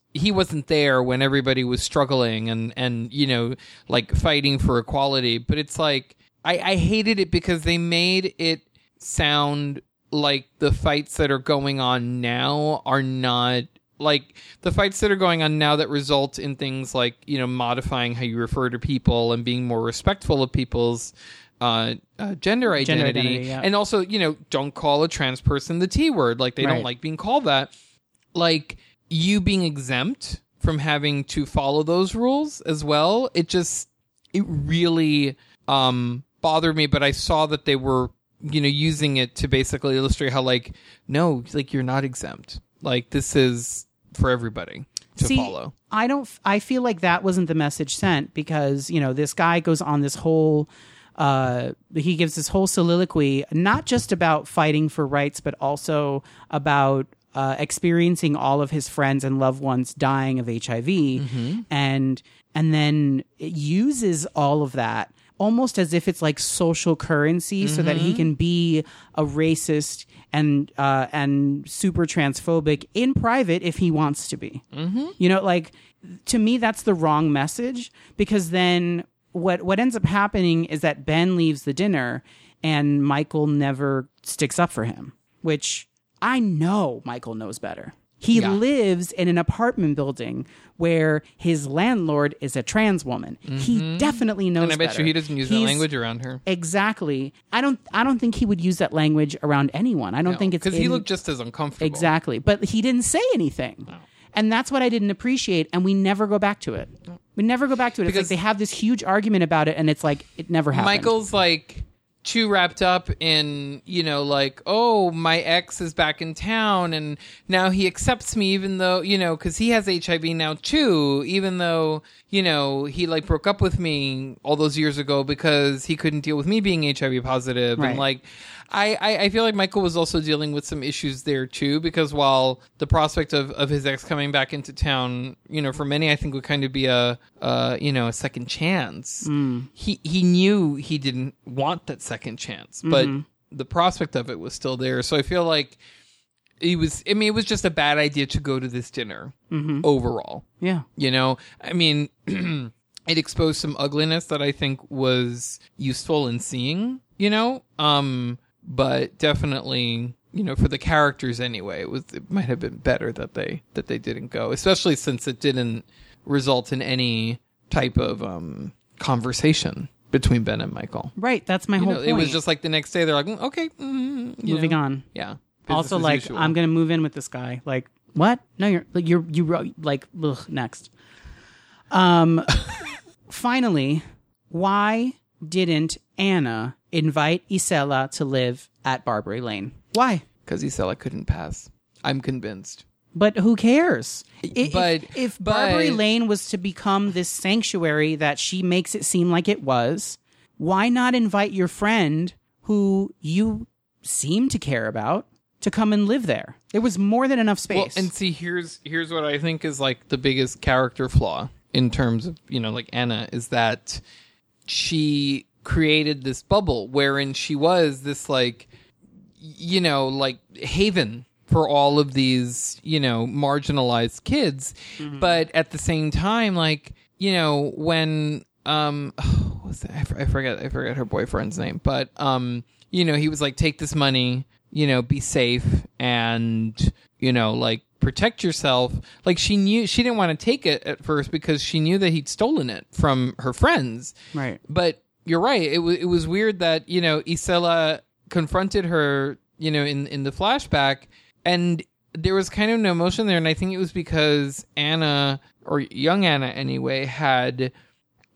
there when everybody was struggling and you know, like, fighting for equality. But it's like, I hated it because they made it sound like the fights that are going on now are not, like, the fights that are going on now that result in things like, you know, modifying how you refer to people and being more respectful of people's gender identity yeah. And also, you know, don't call a trans person the T word. Like, they right. don't like being called that. Like, you being exempt from having to follow those rules as well, it really bothered me. But I saw that they were, you know, using it to basically illustrate how, like, no, like, you're not exempt. Like, this is for everybody to follow. I feel like that wasn't the message sent, because, you know, this guy goes on this whole, he gives this whole soliloquy, not just about fighting for rights, but also about experiencing all of his friends and loved ones dying of HIV. Mm-hmm. And then it uses all of that almost as if it's like social currency, mm-hmm. so that he can be a racist and super transphobic in private if he wants to be. Mm-hmm. You know, like, to me, that's the wrong message, because then what ends up happening is that Ben leaves the dinner and Michael never sticks up for him, which I know Michael knows better. He yeah. lives in an apartment building where his landlord is a trans woman. Mm-hmm. He definitely knows better. And I bet better. You he doesn't use that language around her. Exactly. I don't think he would use that language around anyone. I don't think it's... Because he looked just as uncomfortable. Exactly. But he didn't say anything. No. And that's what I didn't appreciate. And we never go back to it. No. We never go back to it. Because it's like they have this huge argument about it, and it's like, it never happened. Michael's like... too wrapped up in, you know, like, oh, my ex is back in town and now he accepts me, even though, you know, because he has HIV now too, even though, you know, he like broke up with me all those years ago because he couldn't deal with me being HIV positive. Right. And like, I feel like Michael was also dealing with some issues there too, because while the prospect of his ex coming back into town, you know, for many, I think would kind of be a second chance. Mm. He knew he didn't want that second chance, but the prospect of it was still there. So I feel like it was just a bad idea to go to this dinner overall. Yeah. You know, I mean, it exposed some ugliness that I think was useful in seeing, you know, but definitely, you know, for the characters anyway, it might have been better that they didn't go, especially since it didn't result in any type of conversation between Ben and Michael. Right. That's my whole point. It was just like the next day they're like, okay. Moving on. Yeah. Also, like, usual. I'm going to move in with this guy. Like, what? No, you're like, ugh, next. Finally, why didn't Anna invite Isela to live at Barbary Lane? Why? Because Isela couldn't pass. I'm convinced. But who cares? If Barbary Lane was to become this sanctuary that she makes it seem like it was, why not invite your friend who you seem to care about to come and live there? There was more than enough space. Well, and see, here's what I think is like the biggest character flaw in terms of, you know, like Anna, is that she created this bubble wherein she was this, like, you know, like haven for all of these, you know, marginalized kids. Mm-hmm. But at the same time, like, you know, when I forget her boyfriend's name, but you know, he was like, take this money, you know, be safe and, you know, like, protect yourself. Like, she knew she didn't want to take it at first because she knew that he'd stolen it from her friends. Right. But you're right. It was weird that, you know, Isela confronted her, you know, in the flashback, and there was kind of no emotion there. And I think it was because Anna, or young Anna anyway, had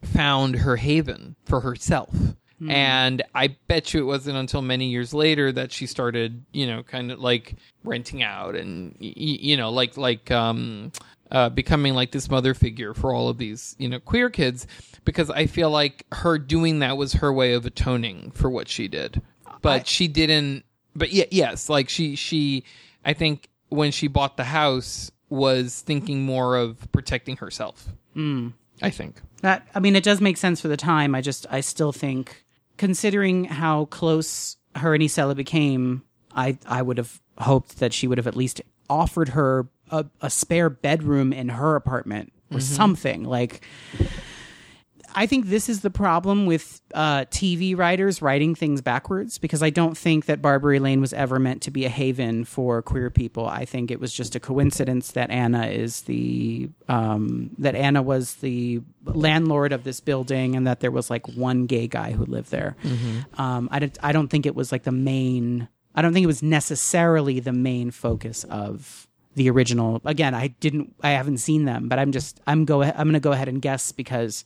found her haven for herself. Mm. And I bet you it wasn't until many years later that she started, you know, kind of like renting out and, you know, like becoming like this mother figure for all of these, you know, queer kids, because I feel like her doing that was her way of atoning for what she did. But she didn't. But yeah, yes, like she I think when she bought the house was thinking more of protecting herself. Mm. I think that, I mean, it does make sense for the time. I still think, considering how close her and Isela became, I would have hoped that she would have at least offered her a spare bedroom in her apartment or something. Like, I think this is the problem with TV writers writing things backwards, because I don't think that Barbary Lane was ever meant to be a haven for queer people. I think it was just a coincidence that Anna was the landlord of this building and that there was like one gay guy who lived there. Mm-hmm. I don't think it was like the main. I don't think it was necessarily the main focus of the original. Again, I haven't seen them, but I'm going to go ahead and guess, because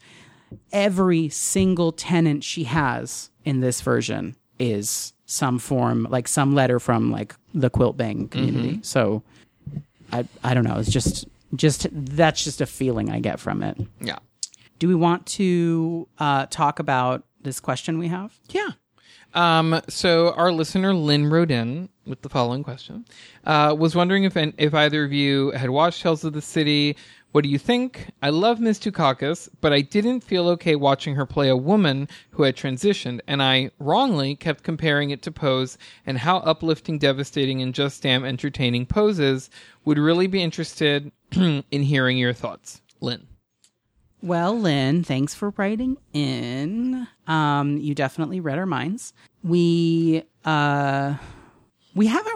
every single tenant she has in this version is some form, like some letter from like the quilt bang community. Mm-hmm. So I don't know. It's just that's just a feeling I get from it. Yeah. Do we want to talk about this question we have? Yeah. So our listener Lynn wrote in with the following question. Was wondering if either of you had watched Tales of the City. What do you think? I love Ms. Dukakis, but I didn't feel okay watching her play a woman who had transitioned, and I wrongly kept comparing it to Pose, and how uplifting, devastating, and just damn entertaining Pose is. Would really be interested in hearing your thoughts, Lynn. Well, Lynn, thanks for writing in. You definitely read our minds. We haven't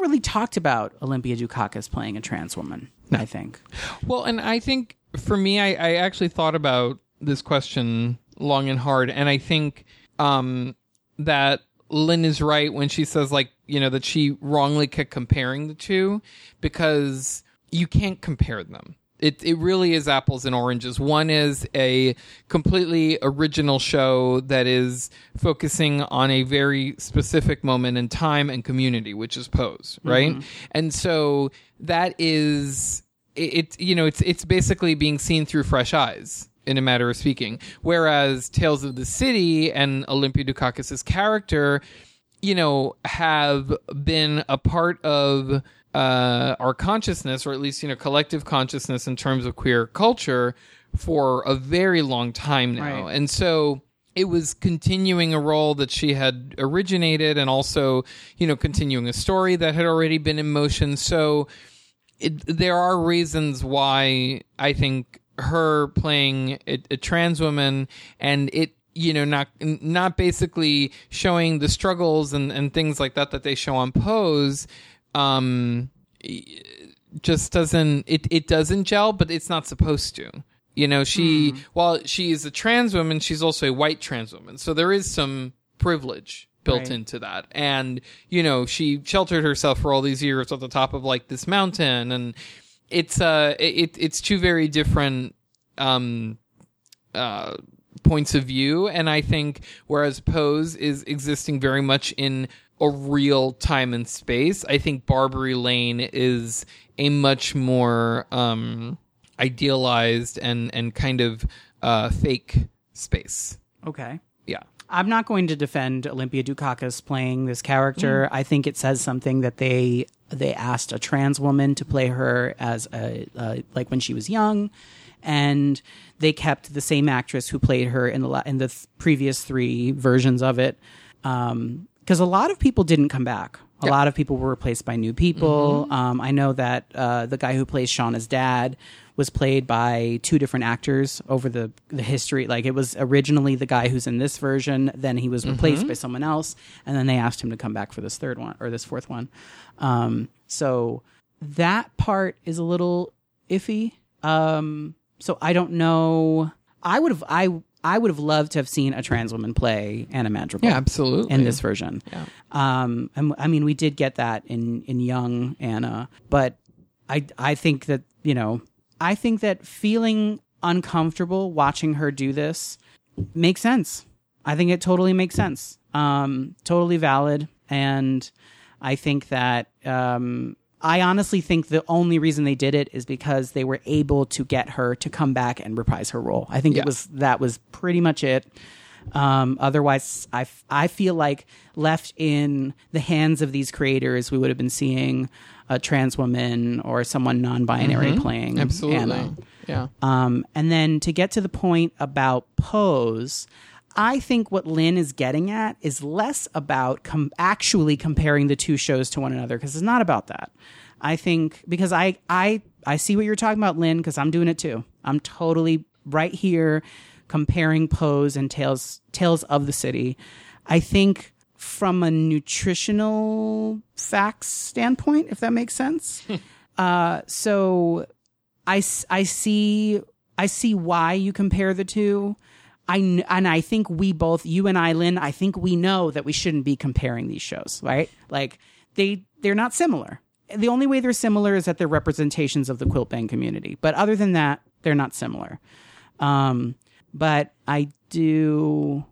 really talked about Olympia Dukakis playing a trans woman, no. I think. Well, and I think for me, I actually thought about this question long and hard. And I think that Lynn is right when she says, like, you know, that she wrongly kept comparing the two, because you can't compare them. It really is apples and oranges. One is a completely original show that is focusing on a very specific moment in time and community, which is Pose, right? Mm-hmm. And so that is it's basically being seen through fresh eyes, in a matter of speaking. Whereas Tales of the City and Olympia Dukakis's character, you know, have been a part of our consciousness, or at least, you know, collective consciousness in terms of queer culture for a very long time now. Right. And so it was continuing a role that she had originated, and also, you know, continuing a story that had already been in motion. So there are reasons why I think her playing a trans woman, and it, you know, not basically showing the struggles and things like that they show on Pose, just doesn't, it doesn't gel, but it's not supposed to. You know, she, while she is a trans woman, she's also a white trans woman. So there is some privilege built right into that. And, you know, she sheltered herself for all these years at the top of like this mountain. And it's two very different, points of view. And I think whereas Pose is existing very much in a real time and space, I think Barbary Lane is a much more idealized and kind of fake space. Okay. Yeah. I'm not going to defend Olympia Dukakis playing this character. Mm. I think it says something that they asked a trans woman to play her as like when she was young, and they kept the same actress who played her in the previous three versions of it. Because a lot of people didn't come back. A lot of people were replaced by new people. Mm-hmm. I know that the guy who plays Shauna's dad was played by two different actors over the history. Like, it was originally the guy who's in this version, then he was replaced by someone else, and then they asked him to come back for this third one or this fourth one. So that part is a little iffy. So I don't know. I would have loved to have seen a trans woman play Anna Madrigal. Yeah, absolutely. In this version. Yeah. I mean, we did get that in young Anna, but I think that, you know, I think that feeling uncomfortable watching her do this makes sense. I think it totally makes sense. Totally valid. And I think that, I honestly think the only reason they did it is because they were able to get her to come back and reprise her role. I think that was pretty much it. Otherwise, I feel like left in the hands of these creators, we would have been seeing a trans woman or someone non-binary playing absolutely Anna. Yeah. And then to get to the point about Pose, I think what Lynn is getting at is less about actually comparing the two shows to one another, because it's not about that. I think, because I see what you're talking about, Lynn, because I'm doing it too. I'm totally right here comparing Pose and Tales of the City. I think from a nutritional facts standpoint, if that makes sense. So I see why you compare the two. I think we both, you and I, Lynn, I think we know that we shouldn't be comparing these shows, right? Like, they're not similar. The only way they're similar is that they're representations of the quilt bang community. But other than that, they're not similar. But I do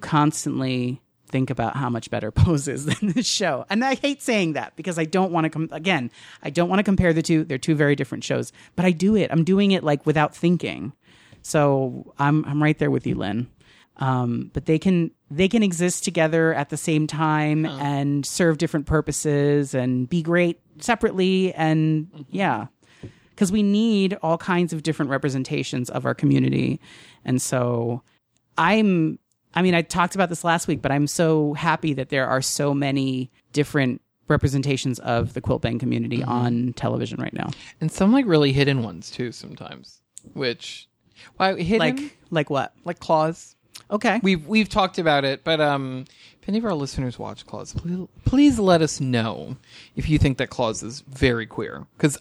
constantly think about how much better Pose is than this show. And I hate saying that because I don't want to compare the two. They're two very different shows. But I do it. I'm doing it like without thinking. So I'm right there with you, Lynn. But they can exist together at the same time and serve different purposes and be great separately. And yeah, because we need all kinds of different representations of our community. And so I talked about this last week, but I'm so happy that there are so many different representations of the quilt bang community on television right now. And some like really hidden ones too sometimes, which... Well, like what? Like Claws. Okay. We've talked about it, but if any of our listeners watch Claws, please let us know if you think that Claws is very queer. Because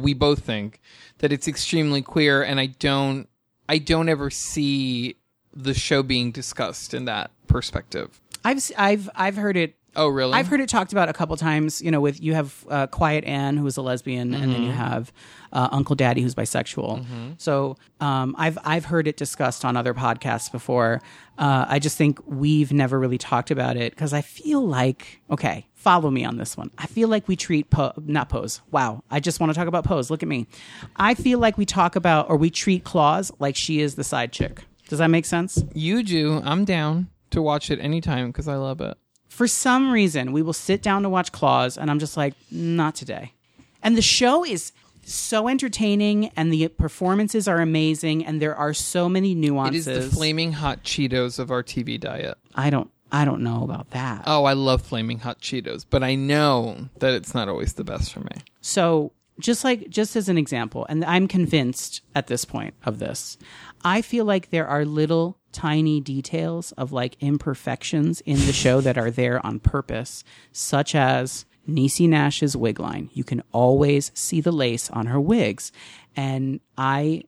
we both think that it's extremely queer, and I don't ever see the show being discussed in that perspective. I've heard it. Oh, really? I've heard it talked about a couple times, you know, you have Quiet Ann, who is a lesbian, and then you have Uncle Daddy, who's bisexual. Mm-hmm. So I've heard it discussed on other podcasts before. I just think we've never really talked about it because I feel like, okay, follow me on this one. I feel like we treat not Pose. Wow. I just want to talk about Pose. Look at me. I feel like we talk about, or we treat Claws like she is the side chick. Does that make sense? You do. I'm down to watch it anytime because I love it. For some reason, we will sit down to watch Claws, and I'm just like, not today. And the show is so entertaining, and the performances are amazing, and there are so many nuances. It is the flaming hot Cheetos of our TV diet. I don't know about that. Oh, I love flaming hot Cheetos, but I know that it's not always the best for me. So, just as an example, and I'm convinced at this point of this, I feel like there are little tiny details of like imperfections in the show that are there on purpose, such as Niecy Nash's wig line. You can always see the lace on her wigs, and I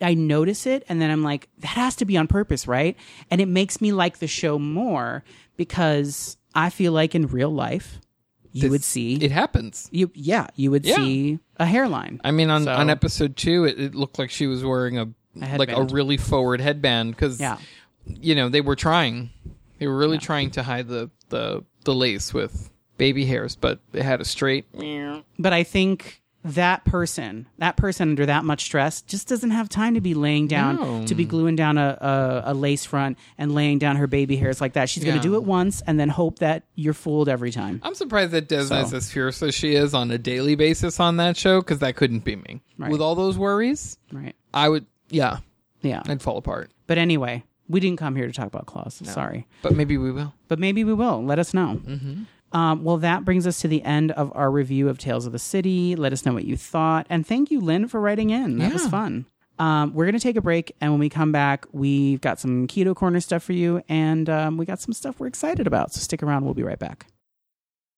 notice it, and then I'm like, that has to be on purpose, right? And it makes me like the show more because I feel like in real life would see it happens. You would see a hairline. I mean, on episode 2, it looked like she was wearing a really forward headband because, you know, they were trying. They were really trying to hide the lace with baby hairs, but it had a straight. But I think that person under that much stress just doesn't have time to be laying down, to be gluing down a lace front and laying down her baby hairs like that. She's going to do it once and then hope that you're fooled every time. I'm surprised that Desna is as fierce as she is on a daily basis on that show because that couldn't be me. Right. With all those worries, right? I would... Yeah. I'd fall apart. But anyway, we didn't come here to talk about Claws. No. Sorry. But maybe we will. Let us know. Mm-hmm. Well, that brings us to the end of our review of Tales of the City. Let us know what you thought. And thank you, Lynn, for writing in. That was fun. We're going to take a break. And when we come back, we've got some Keto Corner stuff for you. And we got some stuff we're excited about. So stick around. We'll be right back.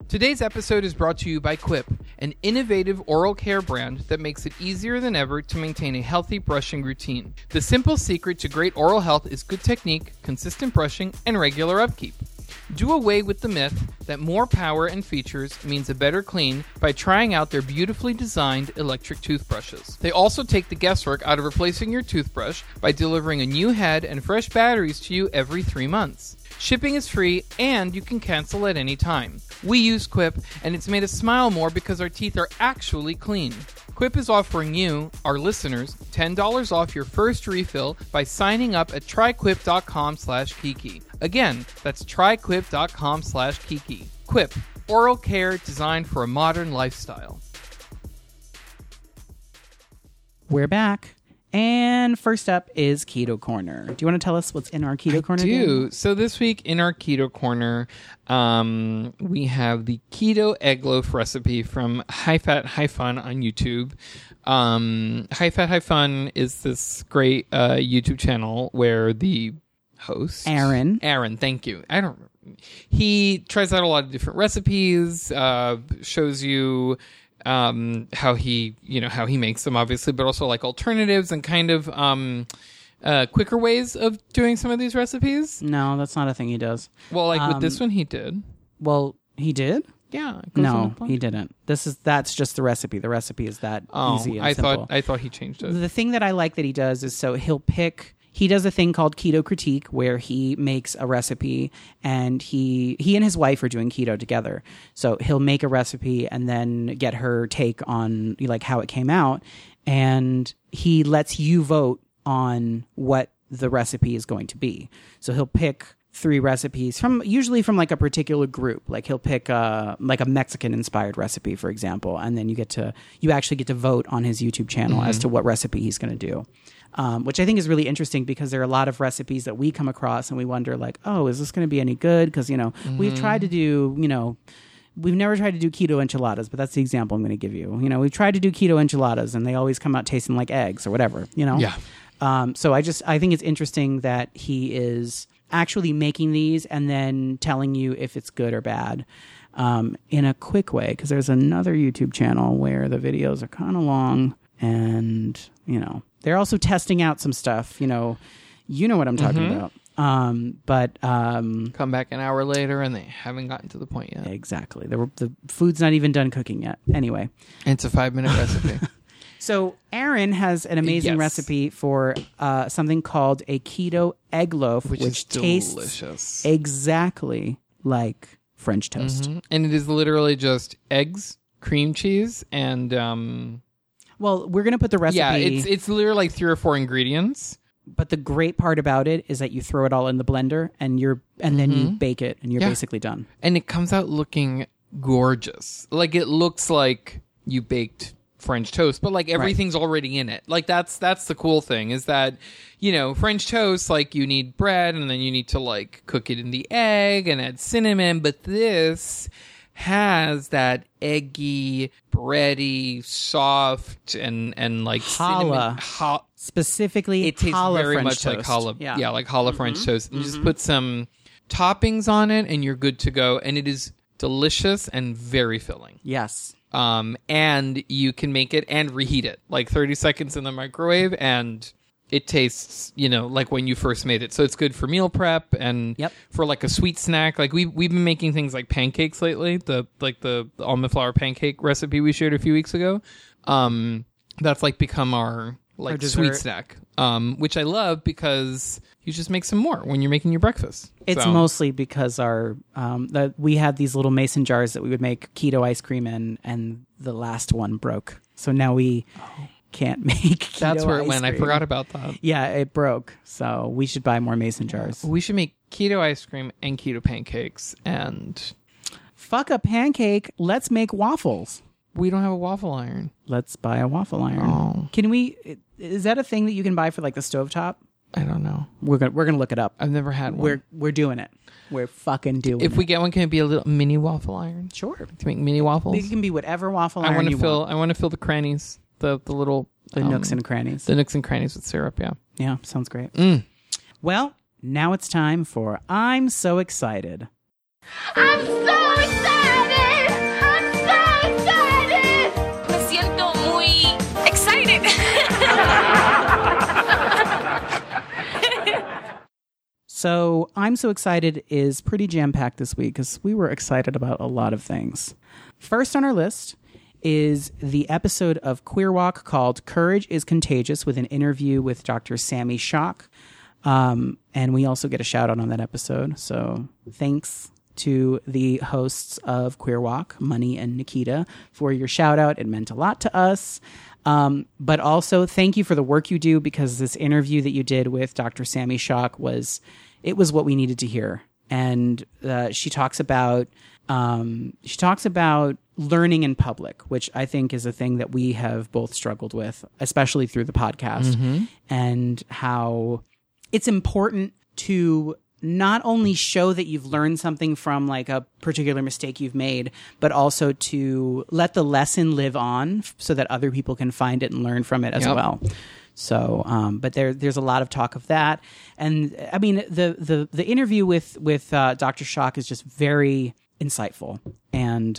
Today's episode is brought to you by Quip, an innovative oral care brand that makes it easier than ever to maintain a healthy brushing routine. The simple secret to great oral health is good technique, consistent brushing, and regular upkeep. Do away with the myth that more power and features means a better clean by trying out their beautifully designed electric toothbrushes. They also take the guesswork out of replacing your toothbrush by delivering a new head and fresh batteries to you every 3 months. Shipping is free, and you can cancel at any time. We use Quip, and it's made us smile more because our teeth are actually clean. Quip is offering you, our listeners, $10 off your first refill by signing up at tryquip.com/Kiki. Again, that's tryquip.com/Kiki. Quip, oral care designed for a modern lifestyle. We're back. And first up is Keto Corner. Do you want to tell us what's in our Keto Corner? I do. Game? So this week in our Keto Corner, we have the Keto Egg Loaf recipe from High Fat High Fun on YouTube. High Fat High Fun is this great YouTube channel where the host... Aaron, thank you. I don't remember. He tries out a lot of different recipes, shows you... how he makes them, obviously, but also like alternatives and kind of quicker ways of doing some of these recipes. No, that's not a thing he does. Well, like with this one, he did. Well, he did. Yeah. No, he didn't. That's just the recipe. The recipe is that easy and simple. I thought he changed it. The thing that I like that he does is he does a thing called Keto Critique where he makes a recipe, and he and his wife are doing keto together. So he'll make a recipe and then get her take on like how it came out, and he lets you vote on what the recipe is going to be. So he'll pick 3 recipes from like a particular group. Like he'll pick like a Mexican inspired recipe, for example, and then you actually get to vote on his YouTube channel as to what recipe he's going to do. Which I think is really interesting because there are a lot of recipes that we come across and we wonder like, oh, is this going to be any good? Because, we've never tried to do keto enchiladas, but that's the example I'm going to give you. You know, we've tried to do keto enchiladas and they always come out tasting like eggs or whatever, you know? Yeah. So I think it's interesting that he is actually making these and then telling you if it's good or bad in a quick way. Because there's another YouTube channel where the videos are kind of long and, they're also testing out some stuff, you know what I'm talking about. But come back an hour later and they haven't gotten to the point yet. Exactly. The food's not even done cooking yet. Anyway. It's a 5-minute recipe. So Aaron has an amazing recipe for something called a keto egg loaf, which tastes delicious. Exactly like French toast. Mm-hmm. And it is literally just eggs, cream cheese, and... Well, we're going to put the recipe... Yeah, it's literally like 3 or 4 ingredients. But the great part about it is that you throw it all in the blender and then you bake it and you're basically done. And it comes out looking gorgeous. Like it looks like you baked French toast, but like everything's already in it. Like that's the cool thing is that, French toast, like you need bread and then you need to like cook it in the egg and add cinnamon. But this... has that eggy, bready, soft, and like cinnamon. Specifically, it tastes very French much toast. Like challah. Yeah. Like challah French toast. You just put some toppings on it, and you're good to go. And it is delicious and very filling. Yes. And you can make it and reheat it like 30 seconds in the microwave, and it tastes, like when you first made it. So it's good for meal prep and for like a sweet snack. Like we've been making things like pancakes lately. The almond flour pancake recipe we shared a few weeks ago. That's like become our like sweet snack. Which I love because you just make some more when you're making your breakfast. It's mostly because our we had these little mason jars that we would make keto ice cream in, and the last one broke. So now we can't make keto That's where it went. Cream. I forgot about that. Yeah, it broke. So we should buy more mason jars. We should make keto ice cream and keto pancakes and... Fuck a pancake. Let's make waffles. We don't have a waffle iron. Let's buy a waffle iron. Oh. Can we... Is that a thing that you can buy for like the stovetop? I don't know. We're gonna look it up. I've never had one. We're doing it. We're fucking doing it. If we get one, can it be a little mini waffle iron? Sure. To make mini waffles? It can be whatever waffle iron you want. I want to fill the crannies. The nooks and crannies. The nooks and crannies with syrup, yeah. Yeah, sounds great. Mm. Well, now it's time for I'm So Excited. I'm so excited! I'm so excited! Me siento muy excited. So I'm So Excited is pretty jam-packed this week because we were excited about a lot of things. First on our list... is the episode of Queer Walk called Courage is Contagious with an interview with Dr. Sammy Shock. And we also get a shout out on that episode. So thanks to the hosts of Queer Walk, Money and Nikita, for your shout out. It meant a lot to us. But also thank you for the work you do, because this interview that you did with Dr. Sammy Shock was what we needed to hear. And she talks about learning in public, which I think is a thing that we have both struggled with, especially through the podcast, mm-hmm. and how it's important to not only show that you've learned something from like a particular mistake you've made, but also to let the lesson live on so that other people can find it and learn from it as yep. well. So, but there's a lot of talk of that. And I mean, the interview with Dr. Shock is just very insightful. And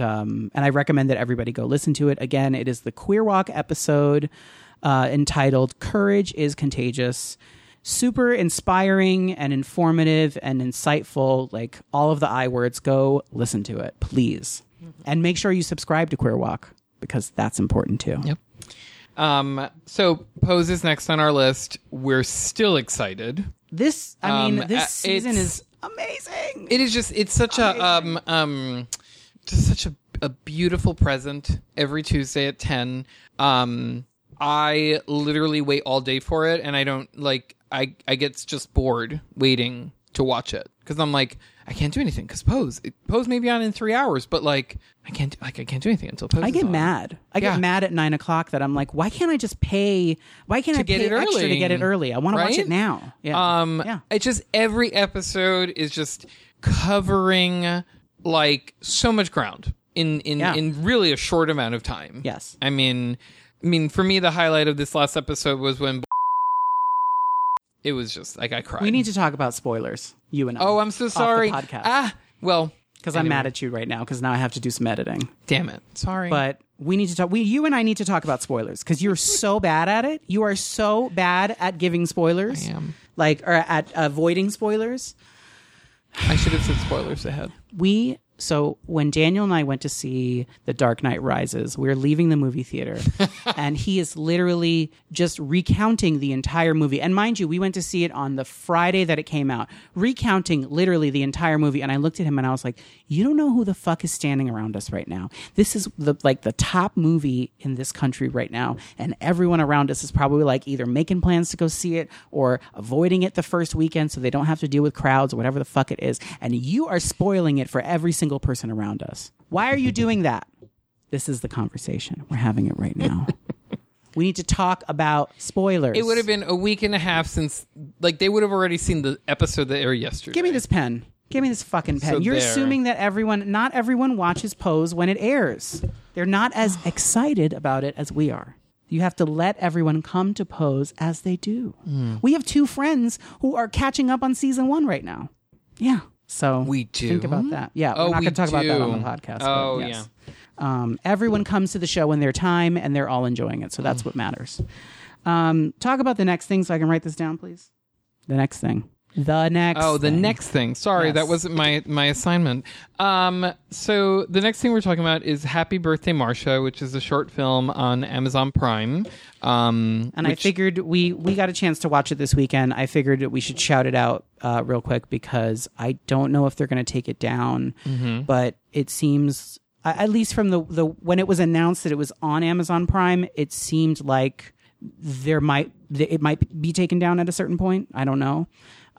I recommend that everybody go listen to it. Again, it is the Queer Walk episode, entitled Courage is Contagious. Super inspiring and informative and insightful, like all of the I words. Go listen to it, please. Mm-hmm. And make sure you subscribe to Queer Walk because that's important too. Yep. So Pose is next on our list. We're still excited. This season is amazing. It is just, it's such amazing. Just such a beautiful present every Tuesday at 10. I literally wait all day for it, and I don't like, I get just bored waiting to watch it because I'm like, I can't do anything because Pose may be on in 3 hours, but like I can't do anything until Pose. I get mad at 9 o'clock that I'm like, why can't I just pay? Why can't I pay extra to get it early? I want to watch it now. Yeah. It's just every episode is just covering like so much ground in really a short amount of time. Yes, I mean for me the highlight of this last episode was when. It was just like I cried. We need to talk about spoilers, you and I. Oh, I'm so sorry. Off the podcast. Well, because anyway. I'm mad at you right now because now I have to do some editing. Damn it, sorry. But we need to talk. You and I need to talk about spoilers because you're so bad at it. You are so bad at giving spoilers. I am. Like, or at avoiding spoilers. I should have said spoilers ahead. So when Daniel and I went to see The Dark Knight Rises, we were leaving the movie theater and he is literally just recounting the entire movie. And mind you, we went to see it on the Friday that it came out, recounting literally the entire movie. And I looked at him and I was like, you don't know who the fuck is standing around us right now. This is the top movie in this country right now. And everyone around us is probably like either making plans to go see it or avoiding it the first weekend so they don't have to deal with crowds or whatever the fuck it is. And you are spoiling it for every single person around us. Why are you doing that? This is the conversation. We're having it right now. We need to talk about spoilers. It would have been a week and a half since, like, they would have already seen the episode that aired yesterday. Give me this pen. Give me this fucking pen. So you're assuming that not everyone watches Pose when it airs. They're not as excited about it as we are. You have to let everyone come to Pose as they do. Mm. We have two friends who are catching up on season 1 right now. Yeah. So we do. Think about that. Yeah, we're not going to talk about that on the podcast. Oh, yes. Yeah. Everyone comes to the show in their time, and they're all enjoying it. So that's what matters. Talk about the next thing so I can write this down, please. The next thing. Next thing. Sorry, yes. That wasn't my assignment. So the next thing we're talking about is Happy Birthday Marsha, which is a short film on Amazon Prime. I figured we got a chance to watch it this weekend. I figured that we should shout it out real quick because I don't know if they're going to take it down, mm-hmm. but it seems, at least from the when it was announced that it was on Amazon Prime, it seemed like it might be taken down at a certain point. I don't know.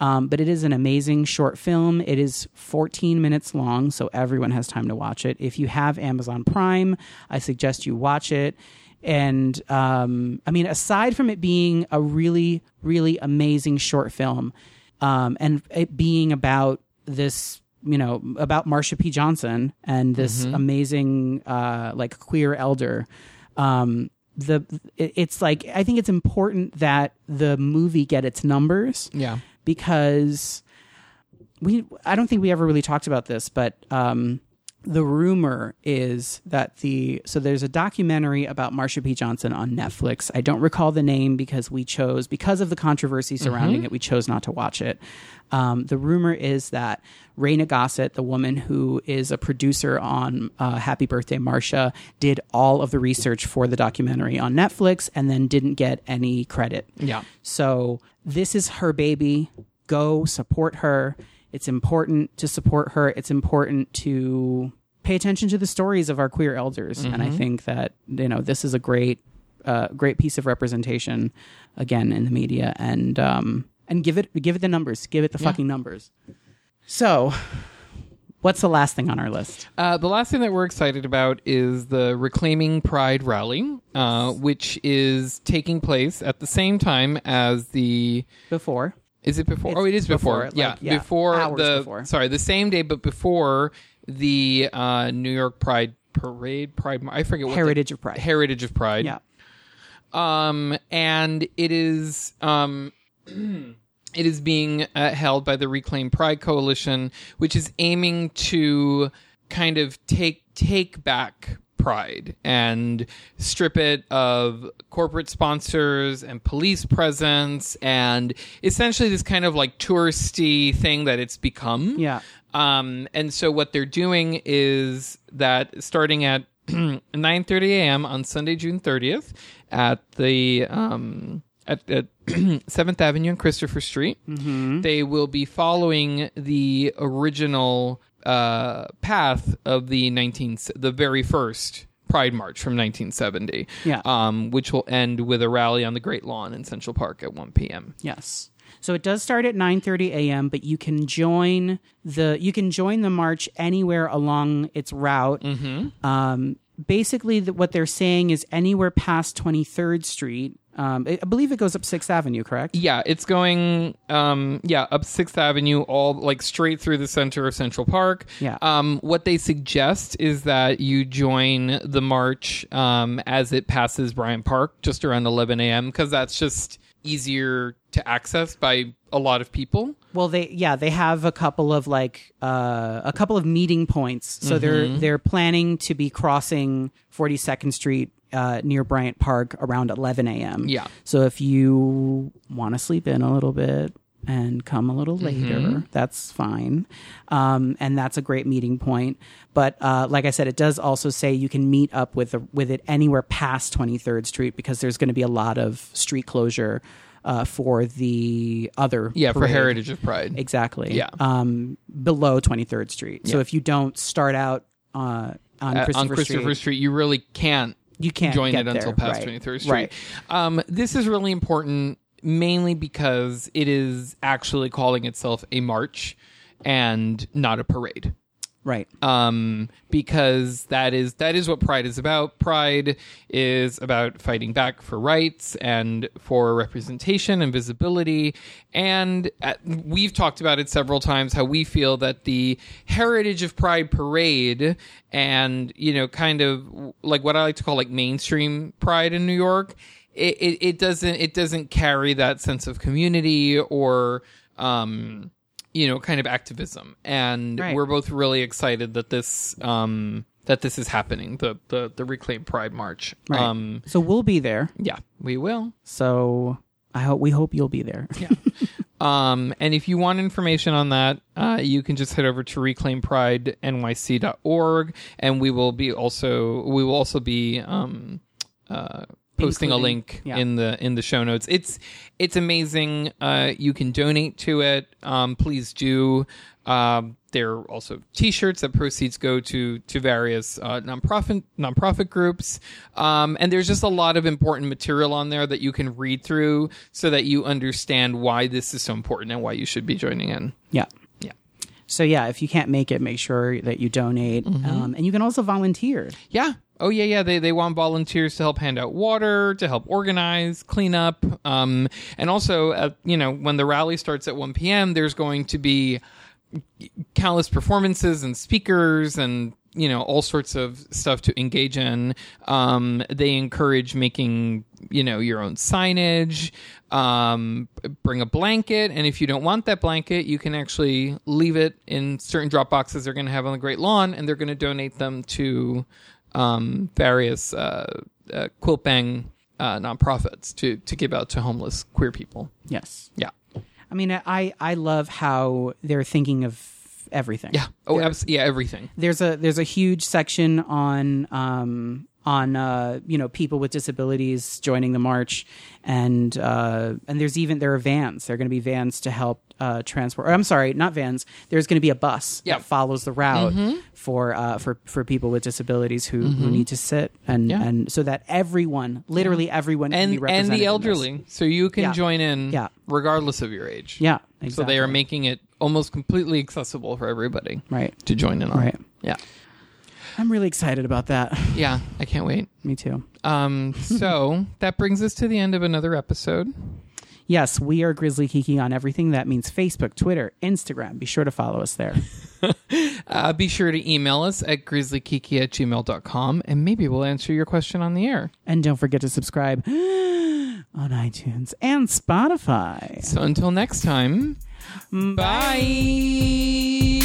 But it is an amazing short film. It is 14 minutes long, so everyone has time to watch it. If you have Amazon Prime, I suggest you watch it. And aside from it being a really, really amazing short film, and it being about this, about Marsha P. Johnson and this mm-hmm. amazing queer elder. I think it's important that the movie get its numbers. Yeah. Because I don't think we ever really talked about this, but the rumor is that there's a documentary about Marsha P. Johnson on Netflix. I don't recall the name because because of the controversy surrounding mm-hmm. it, we chose not to watch it. The rumor is that Raina Gossett, the woman who is a producer on Happy Birthday Marsha, did all of the research for the documentary on Netflix and then didn't get any credit. Yeah. So this is her baby. Go support her. It's important to support her. It's important to pay attention to the stories of our queer elders. Mm-hmm. And I think that, this is a great piece of representation, again, in the media. And give it the numbers. Give it the fucking numbers. So What's the last thing on our list? The last thing that we're excited about is the Reclaiming Pride Rally, which is taking place at the same time as the... Before. Is it before? It is before. Yeah. Before. Sorry, the same day, but before the New York Pride Parade. I forget what Heritage of Pride. Heritage of Pride. Yeah. And it is... It is being held by the Reclaim Pride Coalition, which is aiming to kind of take back Pride and strip it of corporate sponsors and police presence and essentially this kind of like touristy thing that it's become. Yeah. And so what they're doing is that starting at 9:30 a.m. on Sunday, June 30th at the... At 7th Avenue and Christopher Street. Mm-hmm. They will be following the original path of the very first Pride March from 1970, which will end with a rally on the Great Lawn in Central Park at 1 p.m. Yes. So it does start at 9:30 a.m., but you can join the march anywhere along its route. Mm-hmm. Basically, what they're saying is anywhere past 23rd Street, I believe it goes up 6th Avenue, correct? Yeah, it's going up 6th Avenue, all like straight through the center of Central Park. Yeah. What they suggest is that you join the march as it passes Bryant Park just around 11 a.m. because that's just easier to access by a lot of people. Well, they have a couple of meeting points. So mm-hmm. they're planning to be crossing 42nd Street near Bryant Park around 11 a.m. Yeah. So if you want to sleep in a little bit and come a little later, mm-hmm. that's fine. And that's a great meeting point. But like I said, it does also say you can meet up with it anywhere past 23rd Street because there's going to be a lot of street closure for the other parade. For Heritage of Pride. Exactly. Yeah. Below 23rd Street. So if you don't start out on Christopher Street, you really can't. You can't join it until past 23rd Street. Right. This is really important, mainly because it is actually calling itself a march and not a parade. Right. Because that is what Pride is about. Pride is about fighting back for rights and for representation and visibility. And we've talked about it several times, how we feel that the Heritage of Pride parade and, kind of like what I like to call like mainstream Pride in New York, it doesn't carry that sense of community or, kind of activism. And we're both really excited that this is happening, the Reclaim Pride March. Right. So we'll be there. Yeah, we will. So we hope you'll be there. Yeah. And if you want information on that, you can just head over to reclaimpridenyc.org, and we will also be posting a link in the show notes. It's amazing. You can donate to it. Please do. There are also T-shirts that proceeds go to various nonprofit groups. And there's just a lot of important material on there that you can read through so that you understand why this is so important and why you should be joining in. Yeah. So, if you can't make it, make sure that you donate. Mm-hmm. And you can also volunteer. Yeah. Oh, yeah, yeah. They want volunteers to help hand out water, to help organize, clean up. And also, when the rally starts at 1 p.m., there's going to be countless performances and speakers and, all sorts of stuff to engage in. They encourage making, your own signage. Bring a blanket, and if you don't want that blanket, you can actually leave it in certain drop boxes they're going to have on the Great Lawn, and they're going to donate them to various quilt bang nonprofits to give out to homeless queer people. Yes. Yeah. I mean, I love how they're thinking of everything. Yeah. Oh, absolutely. Yeah, everything. There's a huge section on on people with disabilities joining the march, and there are vans. There are going to be vans to help transport. Or, I'm sorry, not vans. There's going to be a bus that follows the route for people with disabilities who need to sit, and so that everyone, literally everyone, can be represented, and the elderly, in this. So you can join in regardless of your age. Yeah, exactly. So they are making it almost completely accessible for everybody, right, to join in on. Right. Yeah. I'm really excited about that. Yeah, I can't wait. Me too. So that brings us to the end of another episode. Yes, we are Grizzly Geeking on everything. That means Facebook, Twitter, Instagram. Be sure to follow us there. Be sure to email us at grizzlygeeky@gmail.com, and maybe we'll answer your question on the air. And don't forget to subscribe on iTunes and Spotify. So until next time, bye.